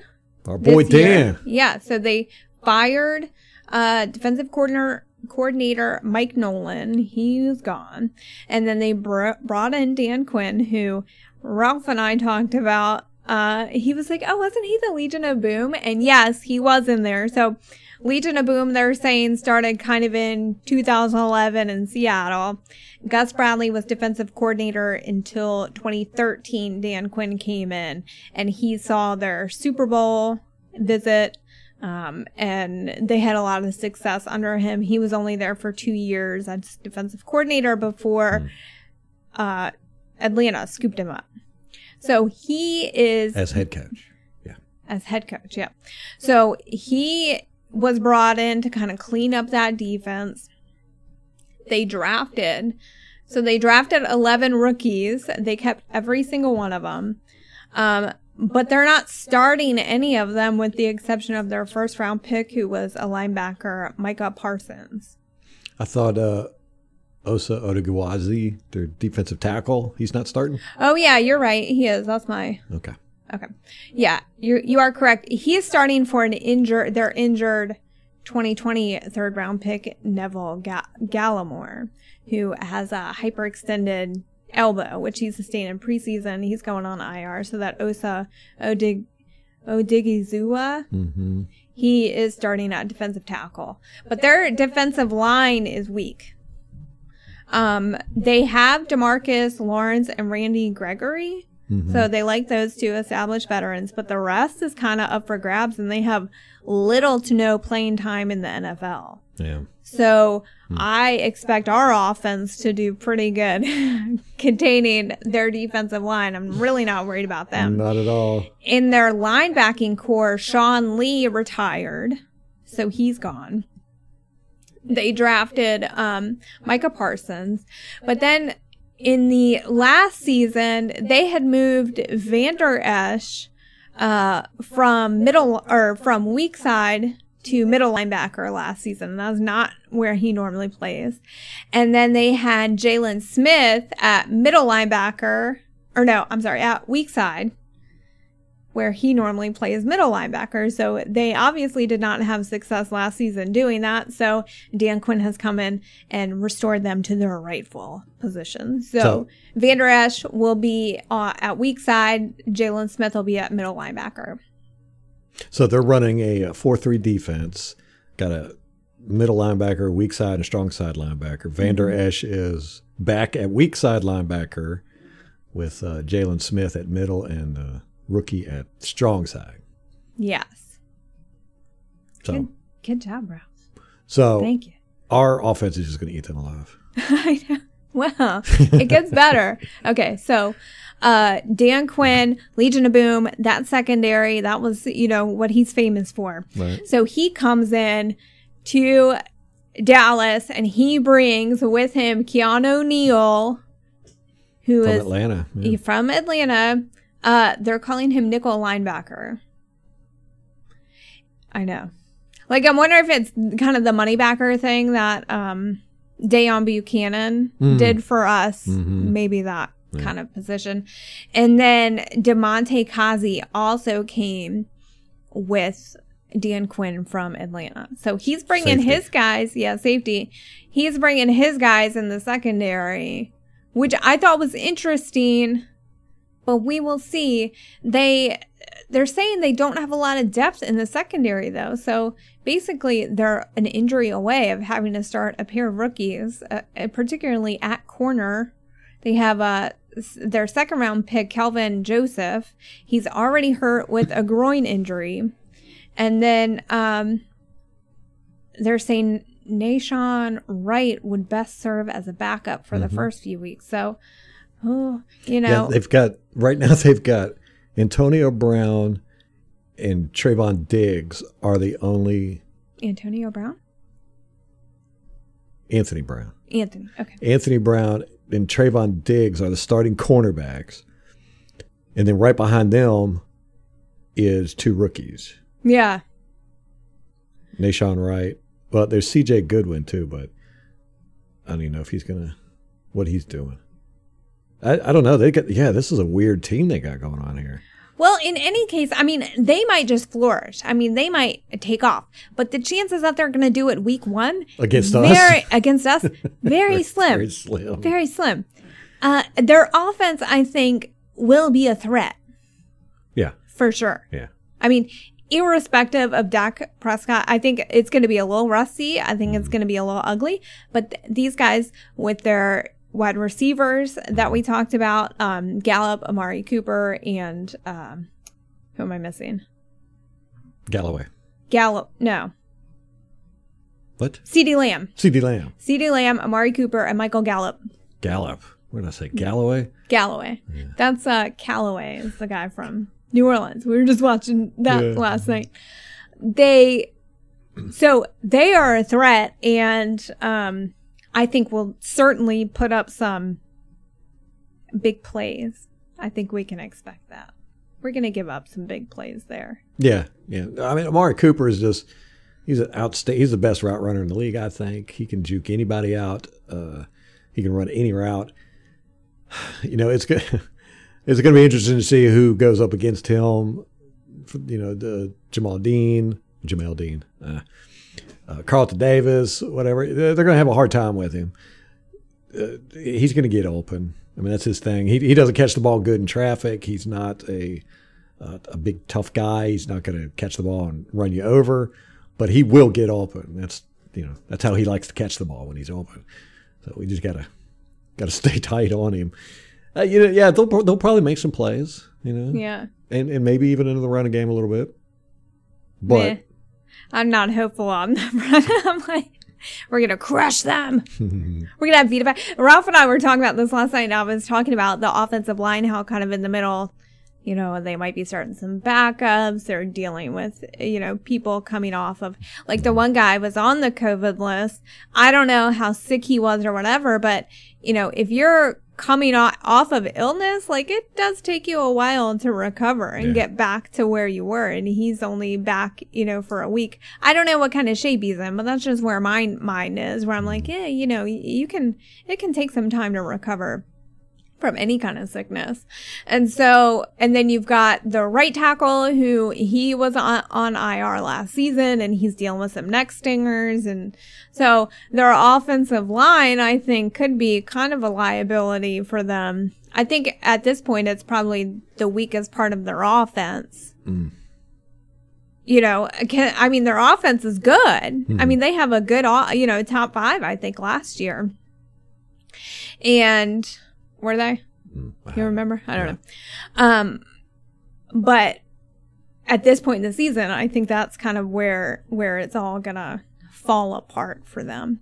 Our boy Dan. Yeah. So they fired defensive coordinator Mike Nolan. He's gone. And then they brought in Dan Quinn, who Ralph and I talked about. He was like, oh, wasn't he the Legion of Boom? And yes, he was in there. So Legion of Boom, they're saying, started kind of in 2011 in Seattle. Gus Bradley was defensive coordinator until 2013. Dan Quinn came in, and he saw their Super Bowl visit, and they had a lot of success under him. He was only there for 2 years as defensive coordinator before Atlanta scooped him up. So he is... As head coach. Yeah. As head coach, yeah. So he was brought in to kind of clean up that defense. They drafted 11 rookies. They kept every single one of them. But they're not starting any of them with the exception of their first round pick, who was a linebacker, Micah Parsons. I thought Osa Odighizuwa, their defensive tackle, he's not starting? Oh, yeah, you're right. He is. That's my... Okay. Yeah, you are correct. He is starting for their injured 2020 third round pick, Neville Gallimore, who has a hyperextended elbow, which he sustained in preseason. He's going on IR. So that Osa Odighizuwa, he is starting at defensive tackle. But their defensive line is weak. They have DeMarcus Lawrence and Randy Gregory. So they like those two established veterans, but the rest is kind of up for grabs, and they have little to no playing time in the NFL. Yeah. So I expect our offense to do pretty good containing their defensive line. I'm really not worried about them. Not at all. In their linebacking core, Sean Lee retired, so he's gone. They drafted Micah Parsons, but then in the last season, they had moved Vander Esch from weak side to middle linebacker last season. That was not where he normally plays. And then they had Jalen Smith at middle linebacker, at weak side, where he normally plays middle linebacker. So they obviously did not have success last season doing that. So Dan Quinn has come in and restored them to their rightful position. So Vander Esch will be at weak side. Jalen Smith will be at middle linebacker. So they're running a 4-3 defense. Got a middle linebacker, weak side, and strong side linebacker. Vander Esch is back at weak side linebacker with Jalen Smith at middle and rookie at strong side. Yes. So good job, Ralph. So thank you. Our offense is just going to eat them alive. I know. Well, it gets better. Okay, so Dan Quinn, Legion of Boom, that secondary, that was, what he's famous for. Right. So he comes in to Dallas, and he brings with him Keanu Neal, who is Atlanta. Yeah. From Atlanta. They're calling him nickel linebacker. I know. I'm wondering if it's kind of the money backer thing that Dayon Buchanan did for us. Maybe that kind of position. And then DeMonte Kazi also came with Dan Quinn from Atlanta. So he's bringing his guys. Yeah, safety. He's bringing his guys in the secondary, which I thought was interesting. But we will see. They they're saying they don't have a lot of depth in the secondary, though. So basically, they're an injury away of having to start a pair of rookies, particularly at corner. They have their second-round pick, Kelvin Joseph. He's already hurt with a groin injury. And then they're saying Nashawn Wright would best serve as a backup for the first few weeks. So, Yeah, right now they've got Antonio Brown and Trayvon Diggs are the only. Antonio Brown? Anthony Brown. Anthony, okay. Anthony Brown and Trayvon Diggs are the starting cornerbacks. And then right behind them is two rookies. Yeah. Nashawn Wright. Well, there's C.J. Goodwin, too, but I don't even know if he's going to – what he's doing. I don't know. This is a weird team they got going on here. Well, in any case, I mean, they might just flourish. I mean, they might take off. But the chances that they're going to do it week one against us, very slim. Very slim. Very slim. Their offense, I think, will be a threat. Yeah. For sure. Yeah. I mean, irrespective of Dak Prescott, I think it's going to be a little rusty. I think it's going to be a little ugly. But these guys with their wide receivers that we talked about, Gallup, Amari Cooper, and who am I missing? Gallup. No. What? CeeDee Lamb. CeeDee Lamb, Amari Cooper, and Michael Gallup. What did I say? Galloway. Yeah. That's Callaway is the guy from New Orleans. We were just watching that last night. So they are a threat, and I think we'll certainly put up some big plays. I think we can expect that. We're going to give up some big plays there. Yeah. I mean, Amari Cooper is he's the best route runner in the league, I think. He can juke anybody out. He can run any route. You know, it's going to be interesting to see who goes up against him. You know, the Jamel Dean. Carlton Davis, whatever. They're going to have a hard time with him. He's going to get open. I mean, that's his thing. He doesn't catch the ball good in traffic. He's not a big, tough guy. He's not going to catch the ball and run you over, but he will get open. That's how he likes to catch the ball when he's open. So we just got to stay tight on him. They'll probably make some plays. Yeah, and maybe even into the running game a little bit, but. Meh. I'm not hopeful on that front. I'm like, we're going to crush them. We're going to have Vita Vea. Ralph and I were talking about this last night. I was talking about the offensive line, how kind of in the middle, they might be starting some backups. They're dealing with, people coming off of, like the one guy was on the COVID list. I don't know how sick he was or whatever, but, if you're coming off of illness, like it does take you a while to recover and get back to where you were. And he's only back, for a week. I don't know what kind of shape he's in, but that's just where my mind is, where I'm like, it can take some time to recover from any kind of sickness. And then you've got the right tackle who he was on IR last season and he's dealing with some neck stingers. And so their offensive line, I think, could be kind of a liability for them. I think at this point, it's probably the weakest part of their offense. Their offense is good. I mean, they have a good, top five, I think, last year. And... were they? Wow. You remember? I don't know. But at this point in the season, I think that's kind of where it's all going to fall apart for them.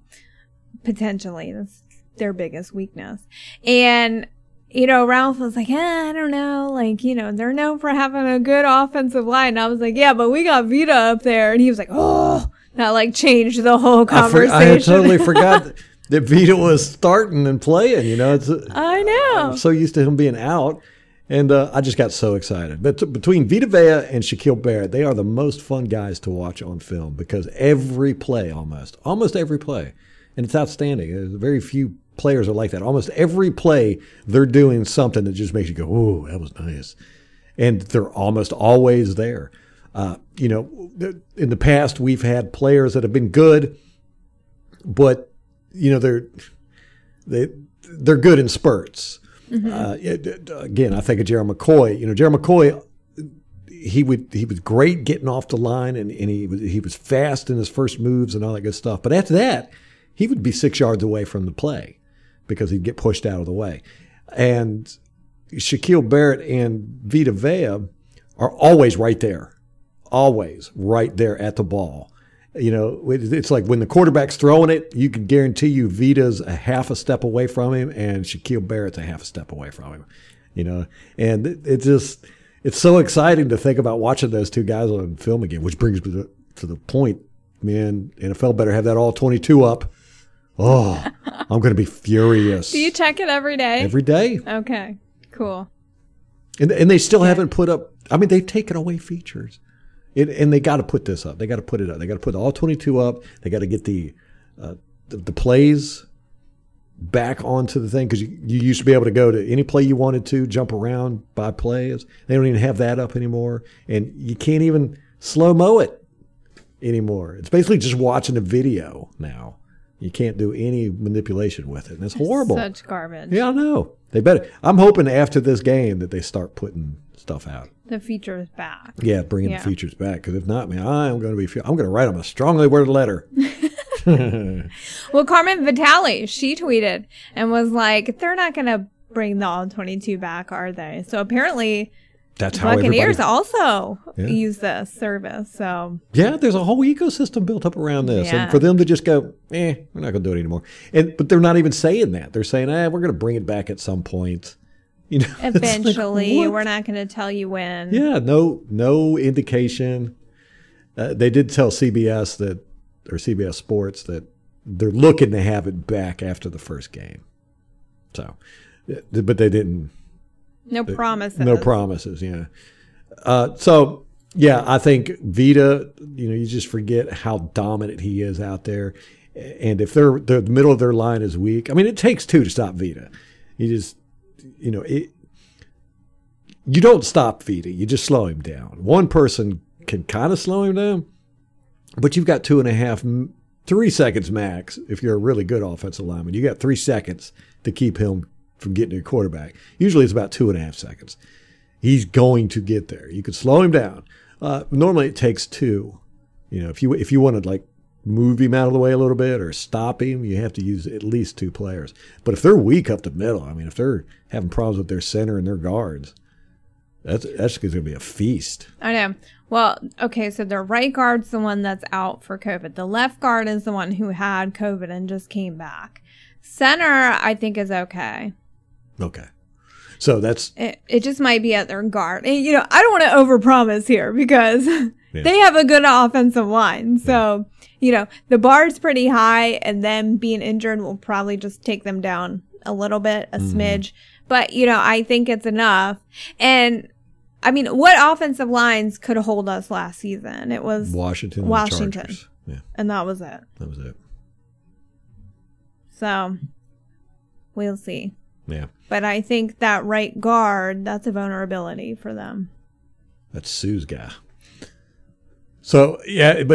Potentially. That's their biggest weakness. And, Ralph was like, I don't know. Like, they're known for having a good offensive line. And I was like, yeah, but we got Vita up there. And he was like, oh, that like changed the whole conversation. I totally forgot that Vita was starting and playing, I know. I'm so used to him being out, and I just got so excited. But between Vita Vea and Shaquille Barrett, they are the most fun guys to watch on film because every play, almost every play, and it's outstanding. There's very few players are like that. Almost every play, they're doing something that just makes you go, ooh, that was nice. And they're almost always there. In the past, we've had players that have been good, but they're good in spurts. Again, I think of Gerald McCoy. Gerald McCoy, he was great getting off the line, and he was fast in his first moves and all that good stuff. But after that, he would be 6 yards away from the play because he'd get pushed out of the way. And Shaquille Barrett and Vita Vea are always right there at the ball. You know, it's like when the quarterback's throwing it, you can guarantee you Vita's a half a step away from him and Shaquille Barrett's a half a step away from him, you know. And it's so exciting to think about watching those two guys on film again, which brings me to the point, man, NFL better have that all 22 up. Oh, I'm going to be furious. Do you check it every day? Every day. Okay, cool. And they still haven't put up, I mean, they've taken away features. And they got to put this up. They got to put it up. They got to put all 22 up. They got to get the plays back onto the thing, because you used to be able to go to any play you wanted to, jump around by plays. They don't even have that up anymore, and you can't even slow-mo it anymore. It's basically just watching a video now. You can't do any manipulation with it, and it's horrible. Such garbage. Yeah, I know. They better. I'm hoping after this game that they start putting stuff out. The features back. Yeah, bringing the features back. Because if not, man, I'm going to write them a strongly worded letter. Well, Carmen Vitale, she tweeted and was like, "They're not going to bring the all 22 back, are they?" So apparently, that's how Buccaneers also use this service. So yeah, there's a whole ecosystem built up around this, and for them to just go, we're not going to do it anymore. But they're not even saying that. They're saying, we're going to bring it back at some point. You know, eventually, like, we're not going to tell you when. Yeah, no indication. They did tell CBS or CBS Sports that they're looking to have it back after the first game. So, but they didn't. No promises. Yeah. So yeah, I think Vita. You know, you just forget how dominant he is out there, and if the middle of their line is weak, I mean, it takes two to stop Vita. You don't stop Vita. You just slow him down. One person can kind of slow him down, but you've got 3 seconds max if you're a really good offensive lineman. You got 3 seconds to keep him from getting to your quarterback. Usually it's about 2.5 seconds. He's going to get there. You could slow him down. Normally it takes two. You know, if you want to like move him out of the way a little bit or stop him, you have to use at least two players. But if they're weak up the middle, I mean, if they're having problems with their center and their guards, that's going to be a feast. I know. Well, okay, so their right guard's the one that's out for COVID. The left guard is the one who had COVID and just came back. Center, I think, is okay. Okay. So that's... It just might be at their guard. And, you know, I don't want to overpromise here because they have a good offensive line. So, you know, the bar's pretty high, and them being injured will probably just take them down a little bit, a smidge. But, you know, I think it's enough. And, I mean, what offensive lines could hold us last season? It was... Washington. And, that was it. That was it. So, we'll see. Yeah. But I think that right guard, that's a vulnerability for them. That's Sue's guy. So, It's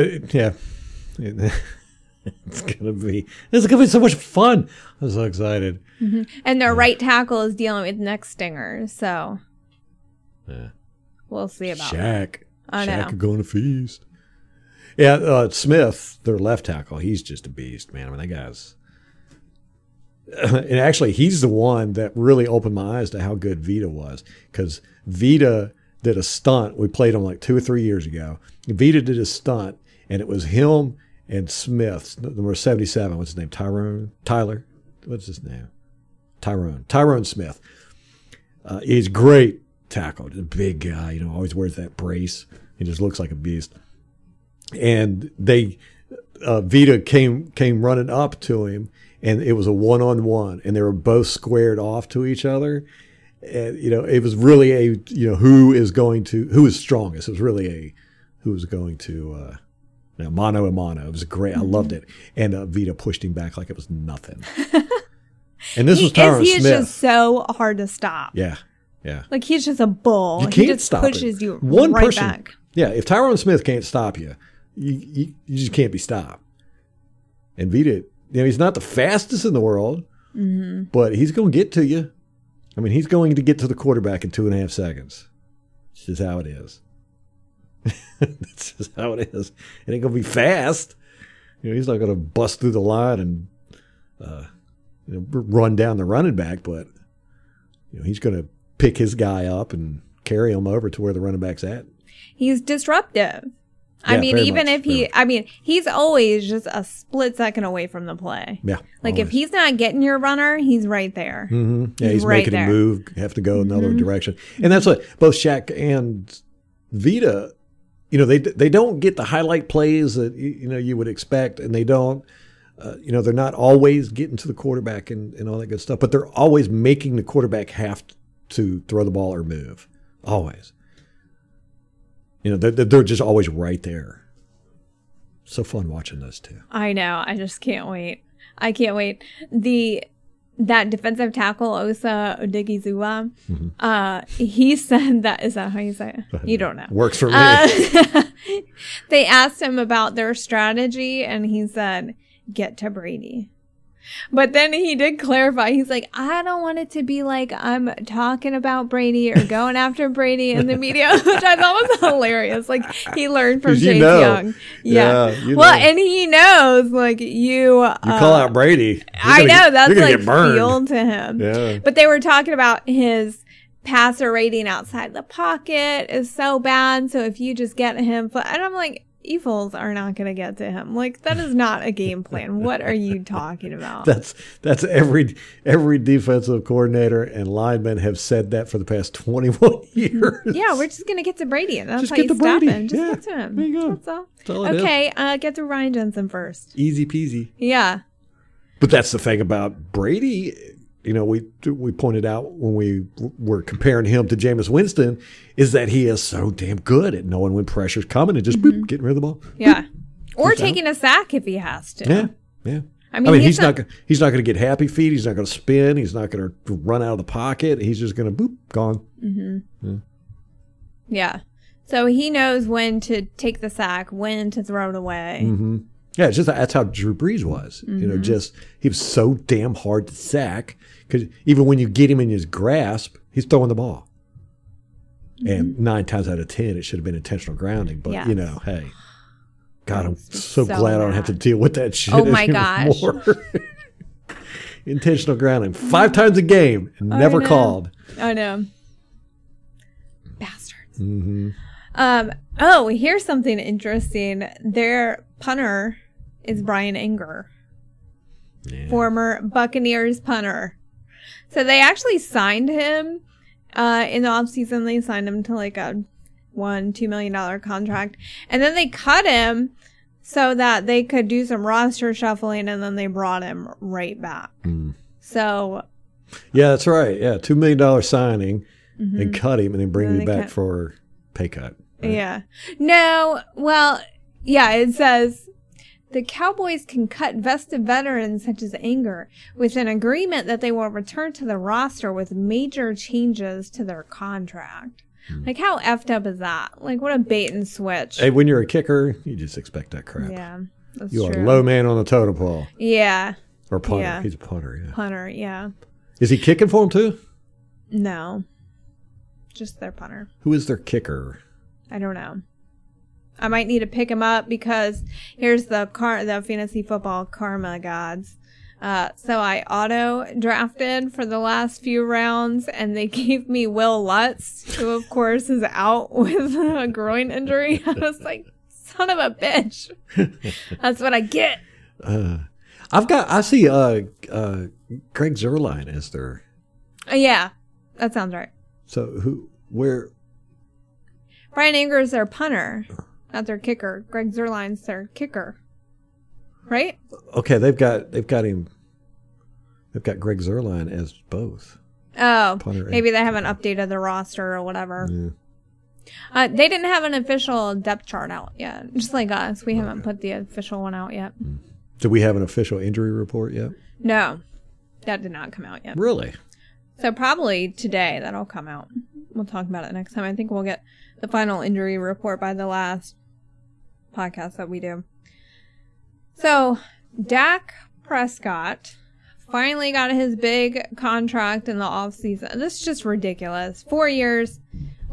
going to be so much fun. I'm so excited. Mm-hmm. And their right tackle is dealing with neck stingers, so we'll see about that. Shaq going to feast. Yeah, Smith, their left tackle, he's just a beast, man. I mean, that guy's... And actually, he's the one that really opened my eyes to how good Vita was, because Vita did a stunt. We played him like 2 or 3 years ago. Vita did a stunt, and it was him and Smith, number 77. What's his name? Tyron Smith. He's great tackle. He's a big guy, you know, always wears that brace. He just looks like a beast. And they... Vita came running up to him, and it was a one-on-one, and they were both squared off to each other. And, you know, it was really who is strongest. It was really mano a mano. It was great. I loved it. And Vita pushed him back like it was nothing. And this was Tyron Smith. He's just so hard to stop. Yeah, yeah. Like, he's just a bull. He just stop pushes it. You one right person, back. Yeah, if Tyron Smith can't stop you, You just can't be stopped. And Vita, you know, he's not the fastest in the world, but he's going to get to you. I mean, he's going to get to the quarterback in 2.5 seconds. It's just how it is. That's just how it is. It ain't going to be fast. You know, he's not going to bust through the line and run down the running back, but you know, he's going to pick his guy up and carry him over to where the running back's at. He's disruptive. Yeah, I mean, even much, if he, I mean, he's always just a split second away from the play. Yeah. Like always. If he's not getting your runner, he's right there. Mm-hmm. Yeah, he's right making there. Him move, have to go another direction. And that's what both Shaq and Vita, you know, they don't get the highlight plays that, you know, you would expect. And they don't, you know, they're not always getting to the quarterback and all that good stuff. But they're always making the quarterback have to throw the ball or move. Always. You know, they're just always right there. So fun watching those two. I know. I just can't wait. I can't wait. That defensive tackle, Osa Odighizuwa, he said that. Is that how you say it? You don't know. Works for me. They asked him about their strategy, and he said, get to Brady. But then he did clarify. He's like, I don't want it to be like I'm talking about Brady or going after Brady in the media, which I thought was hilarious. Like, he learned from James Young. Yeah. And he knows, like, you call out Brady. I know. That's like fuel to him. Yeah. But they were talking about his passer rating outside the pocket is so bad. So if you just get him. And I'm like, you fools are not going to get to him. Like, that is not a game plan. What are you talking about? That's every defensive coordinator and lineman have said that for the past 21 years. Yeah, we're just going to get to Brady, and that's just how you stop him. Just get to him. There you go. That's all. That's all okay, get to Ryan Jensen first. Easy peasy. Yeah. But that's the thing about Brady. You know, we pointed out when we were comparing him to Jameis Winston is that he is so damn good at knowing when pressure's coming and just boop, getting rid of the ball. Yeah. Boop, or taking a sack if he has to. Yeah. Yeah. I mean he's not going to get happy feet. He's not going to spin. He's not going to run out of the pocket. He's just going to boop, gone. Mm-hmm. Yeah. So he knows when to take the sack, when to throw it away. Mm-hmm. Yeah, it's just that's how Drew Brees was. You know, just he was so damn hard to sack because even when you get him in his grasp, he's throwing the ball. And 9 times out of 10, it should have been intentional grounding. But you know, hey, God, I'm so glad I don't have to deal with that shit. Oh my gosh, intentional grounding 5 times a game, never called. I know, bastards. Mm-hmm. Oh, here's something interesting. Their punter is Brian Inger, former Buccaneers punter. So they actually signed him in the offseason. They signed him to like a $1-2 million contract. And then they cut him so that they could do some roster shuffling, and then they brought him right back. So. Yeah, that's right. Yeah, $2 million signing and cut him and then bring him back for pay cut. Right? Yeah. No, well. Yeah, it says the Cowboys can cut vested veterans such as Inger with an agreement that they will return to the roster with major changes to their contract. Like, how effed up is that? Like, what a bait and switch. Hey, when you're a kicker, you just expect that crap. Yeah, that's true. You are low man on the totem pole. Yeah. Or punter. Yeah. He's a punter, yeah. Punter, yeah. Is he kicking for him, too? No. Just their punter. Who is their kicker? I don't know. I might need to pick him up because here's the fantasy football karma gods. So I auto-drafted for the last few rounds, and they gave me Will Lutz, who, of course, is out with a groin injury. I was like, son of a bitch. That's what I get. I see Greg Zuerlein as their... yeah, that sounds right. So where... Brian Inger is their punter. Not their kicker. Greg Zuerlein's their kicker, right? Okay, they've got him. They've got Greg Zuerlein as both. Oh, maybe they haven't updated the roster or whatever. Yeah. They didn't have an official depth chart out yet. Just like us, we haven't put the official one out yet. Do we have an official injury report yet? No, that did not come out yet. Really? So probably today that'll come out. We'll talk about it next time. I think we'll get the final injury report by the last podcast that we do. So, Dak Prescott finally got his big contract in the offseason. This is just ridiculous. 4 years,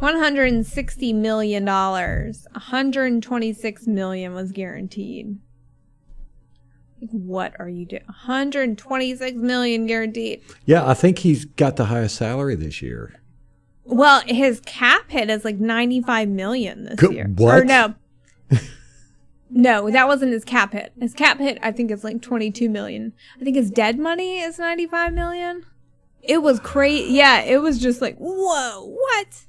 $160 million. $126 million was guaranteed. What are you doing? $126 million guaranteed. Yeah, I think he's got the highest salary this year. Well, his cap hit is like $95 million this year. What? Or no. No, that wasn't his cap hit. His cap hit, I think, is like $22 million. I think his dead money is $95 million. It was crazy. Yeah, it was just like, whoa, what?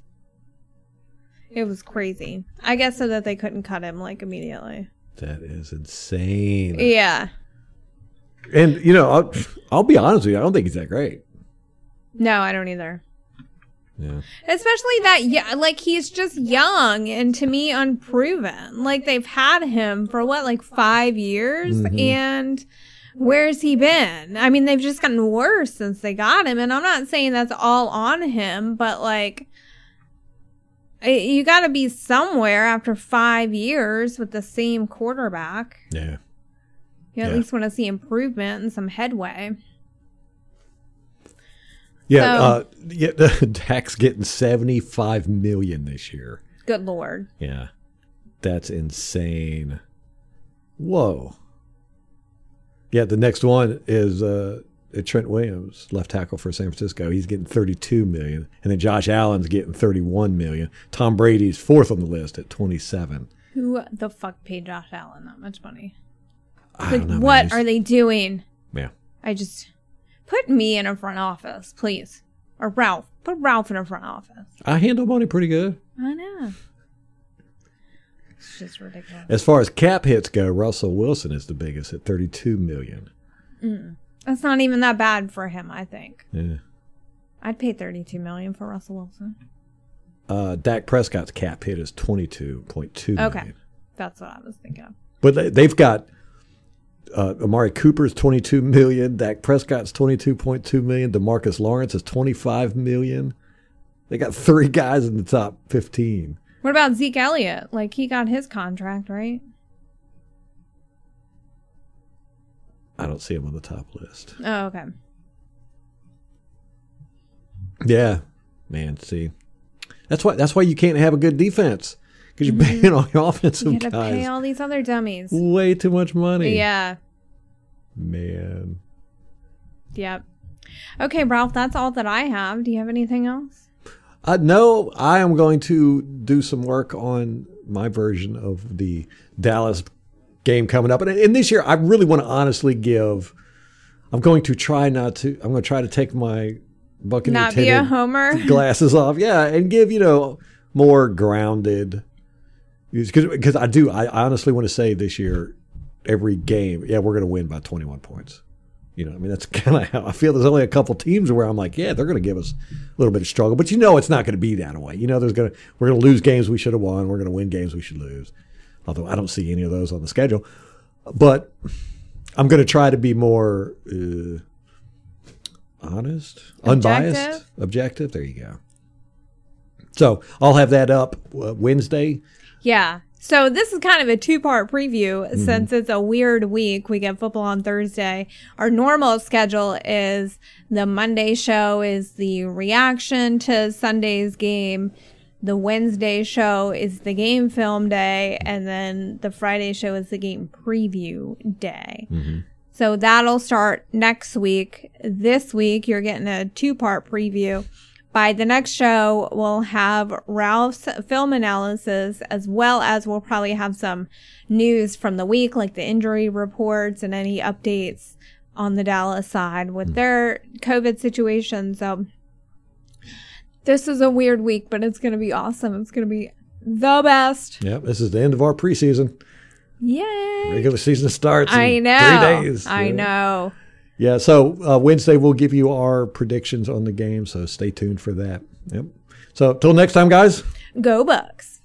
It was crazy. I guess so that they couldn't cut him like immediately. That is insane. Yeah. And, you know, I'll be honest with you. I don't think he's that great. No, I don't either. Yeah. Especially that, yeah, like, he's just young and, to me, unproven. Like, they've had him for, what, like 5 years? Mm-hmm. And where's he been? I mean, they've just gotten worse since they got him. And I'm not saying that's all on him, but, like, you got to be somewhere after 5 years with the same quarterback. Yeah. You at least want to see improvement and some headway. Yeah. Dak's getting $75 million this year. Good Lord. Yeah. That's insane. Whoa. Yeah. The next one is Trent Williams, left tackle for San Francisco. He's getting $32 million. And then Josh Allen's getting $31 million. Tom Brady's fourth on the list at $27. Who the fuck paid Josh Allen that much money? I don't know, what are they doing? Yeah. I just... Put me in a front office, please. Or Ralph. Put Ralph in a front office. I handle money pretty good. I know. It's just ridiculous. As far as cap hits go, Russell Wilson is the biggest at $32 million. Mm-mm. That's not even that bad for him, I think. Yeah. I'd pay $32 million for Russell Wilson. Dak Prescott's cap hit is $22.2 million. Okay. That's what I was thinking of. But they've got Amari Cooper's $22 million. Dak Prescott's $22.2 million. DeMarcus Lawrence is $25 million. They got three guys in the top 15. What about Zeke Elliott? Like, he got his contract, right? I don't see him on the top list. Oh, okay. Yeah, man. See, that's why you can't have a good defense, because you're paying all your offensive guys. You got to pay all these other dummies. Way too much money. Yeah. Man. Yep. Okay, Ralph. That's all that I have. Do you have anything else? No, I am going to do some work on my version of the Dallas game coming up. And this year, I really want to honestly give, I'm going to try to take my Buccaneer tinted glasses off. Yeah. And give, more grounded, because I honestly want to say this year, every game, we're going to win by 21 points. I mean, that's kind of how I feel. There's only a couple teams where I'm like, yeah, they're going to give us a little bit of struggle, but it's not going to be that way. We're going to lose games we should have won. We're going to win games we should lose. Although I don't see any of those on the schedule. But I'm going to try to be more honest, unbiased, objective. There you go. So I'll have that up Wednesday. Yeah. So this is kind of a two-part preview. Mm-hmm. Since it's a weird week, we get football on Thursday. Our normal schedule is the Monday show is the reaction to Sunday's game. The Wednesday show is the game film day, and then the Friday show is the game preview day. Mm-hmm. So that'll start next week. This week, you're getting a two-part preview. By the next show, we'll have Ralph's film analysis, as well as we'll probably have some news from the week, like the injury reports and any updates on the Dallas side with their COVID situation. So this is a weird week, but it's going to be awesome. It's going to be the best. Yep, this is the end of our preseason. Yay! Regular season starts in 3 days. I know. Yeah, so Wednesday we'll give you our predictions on the game, so stay tuned for that. Yep. So till next time, guys. Go Bucks.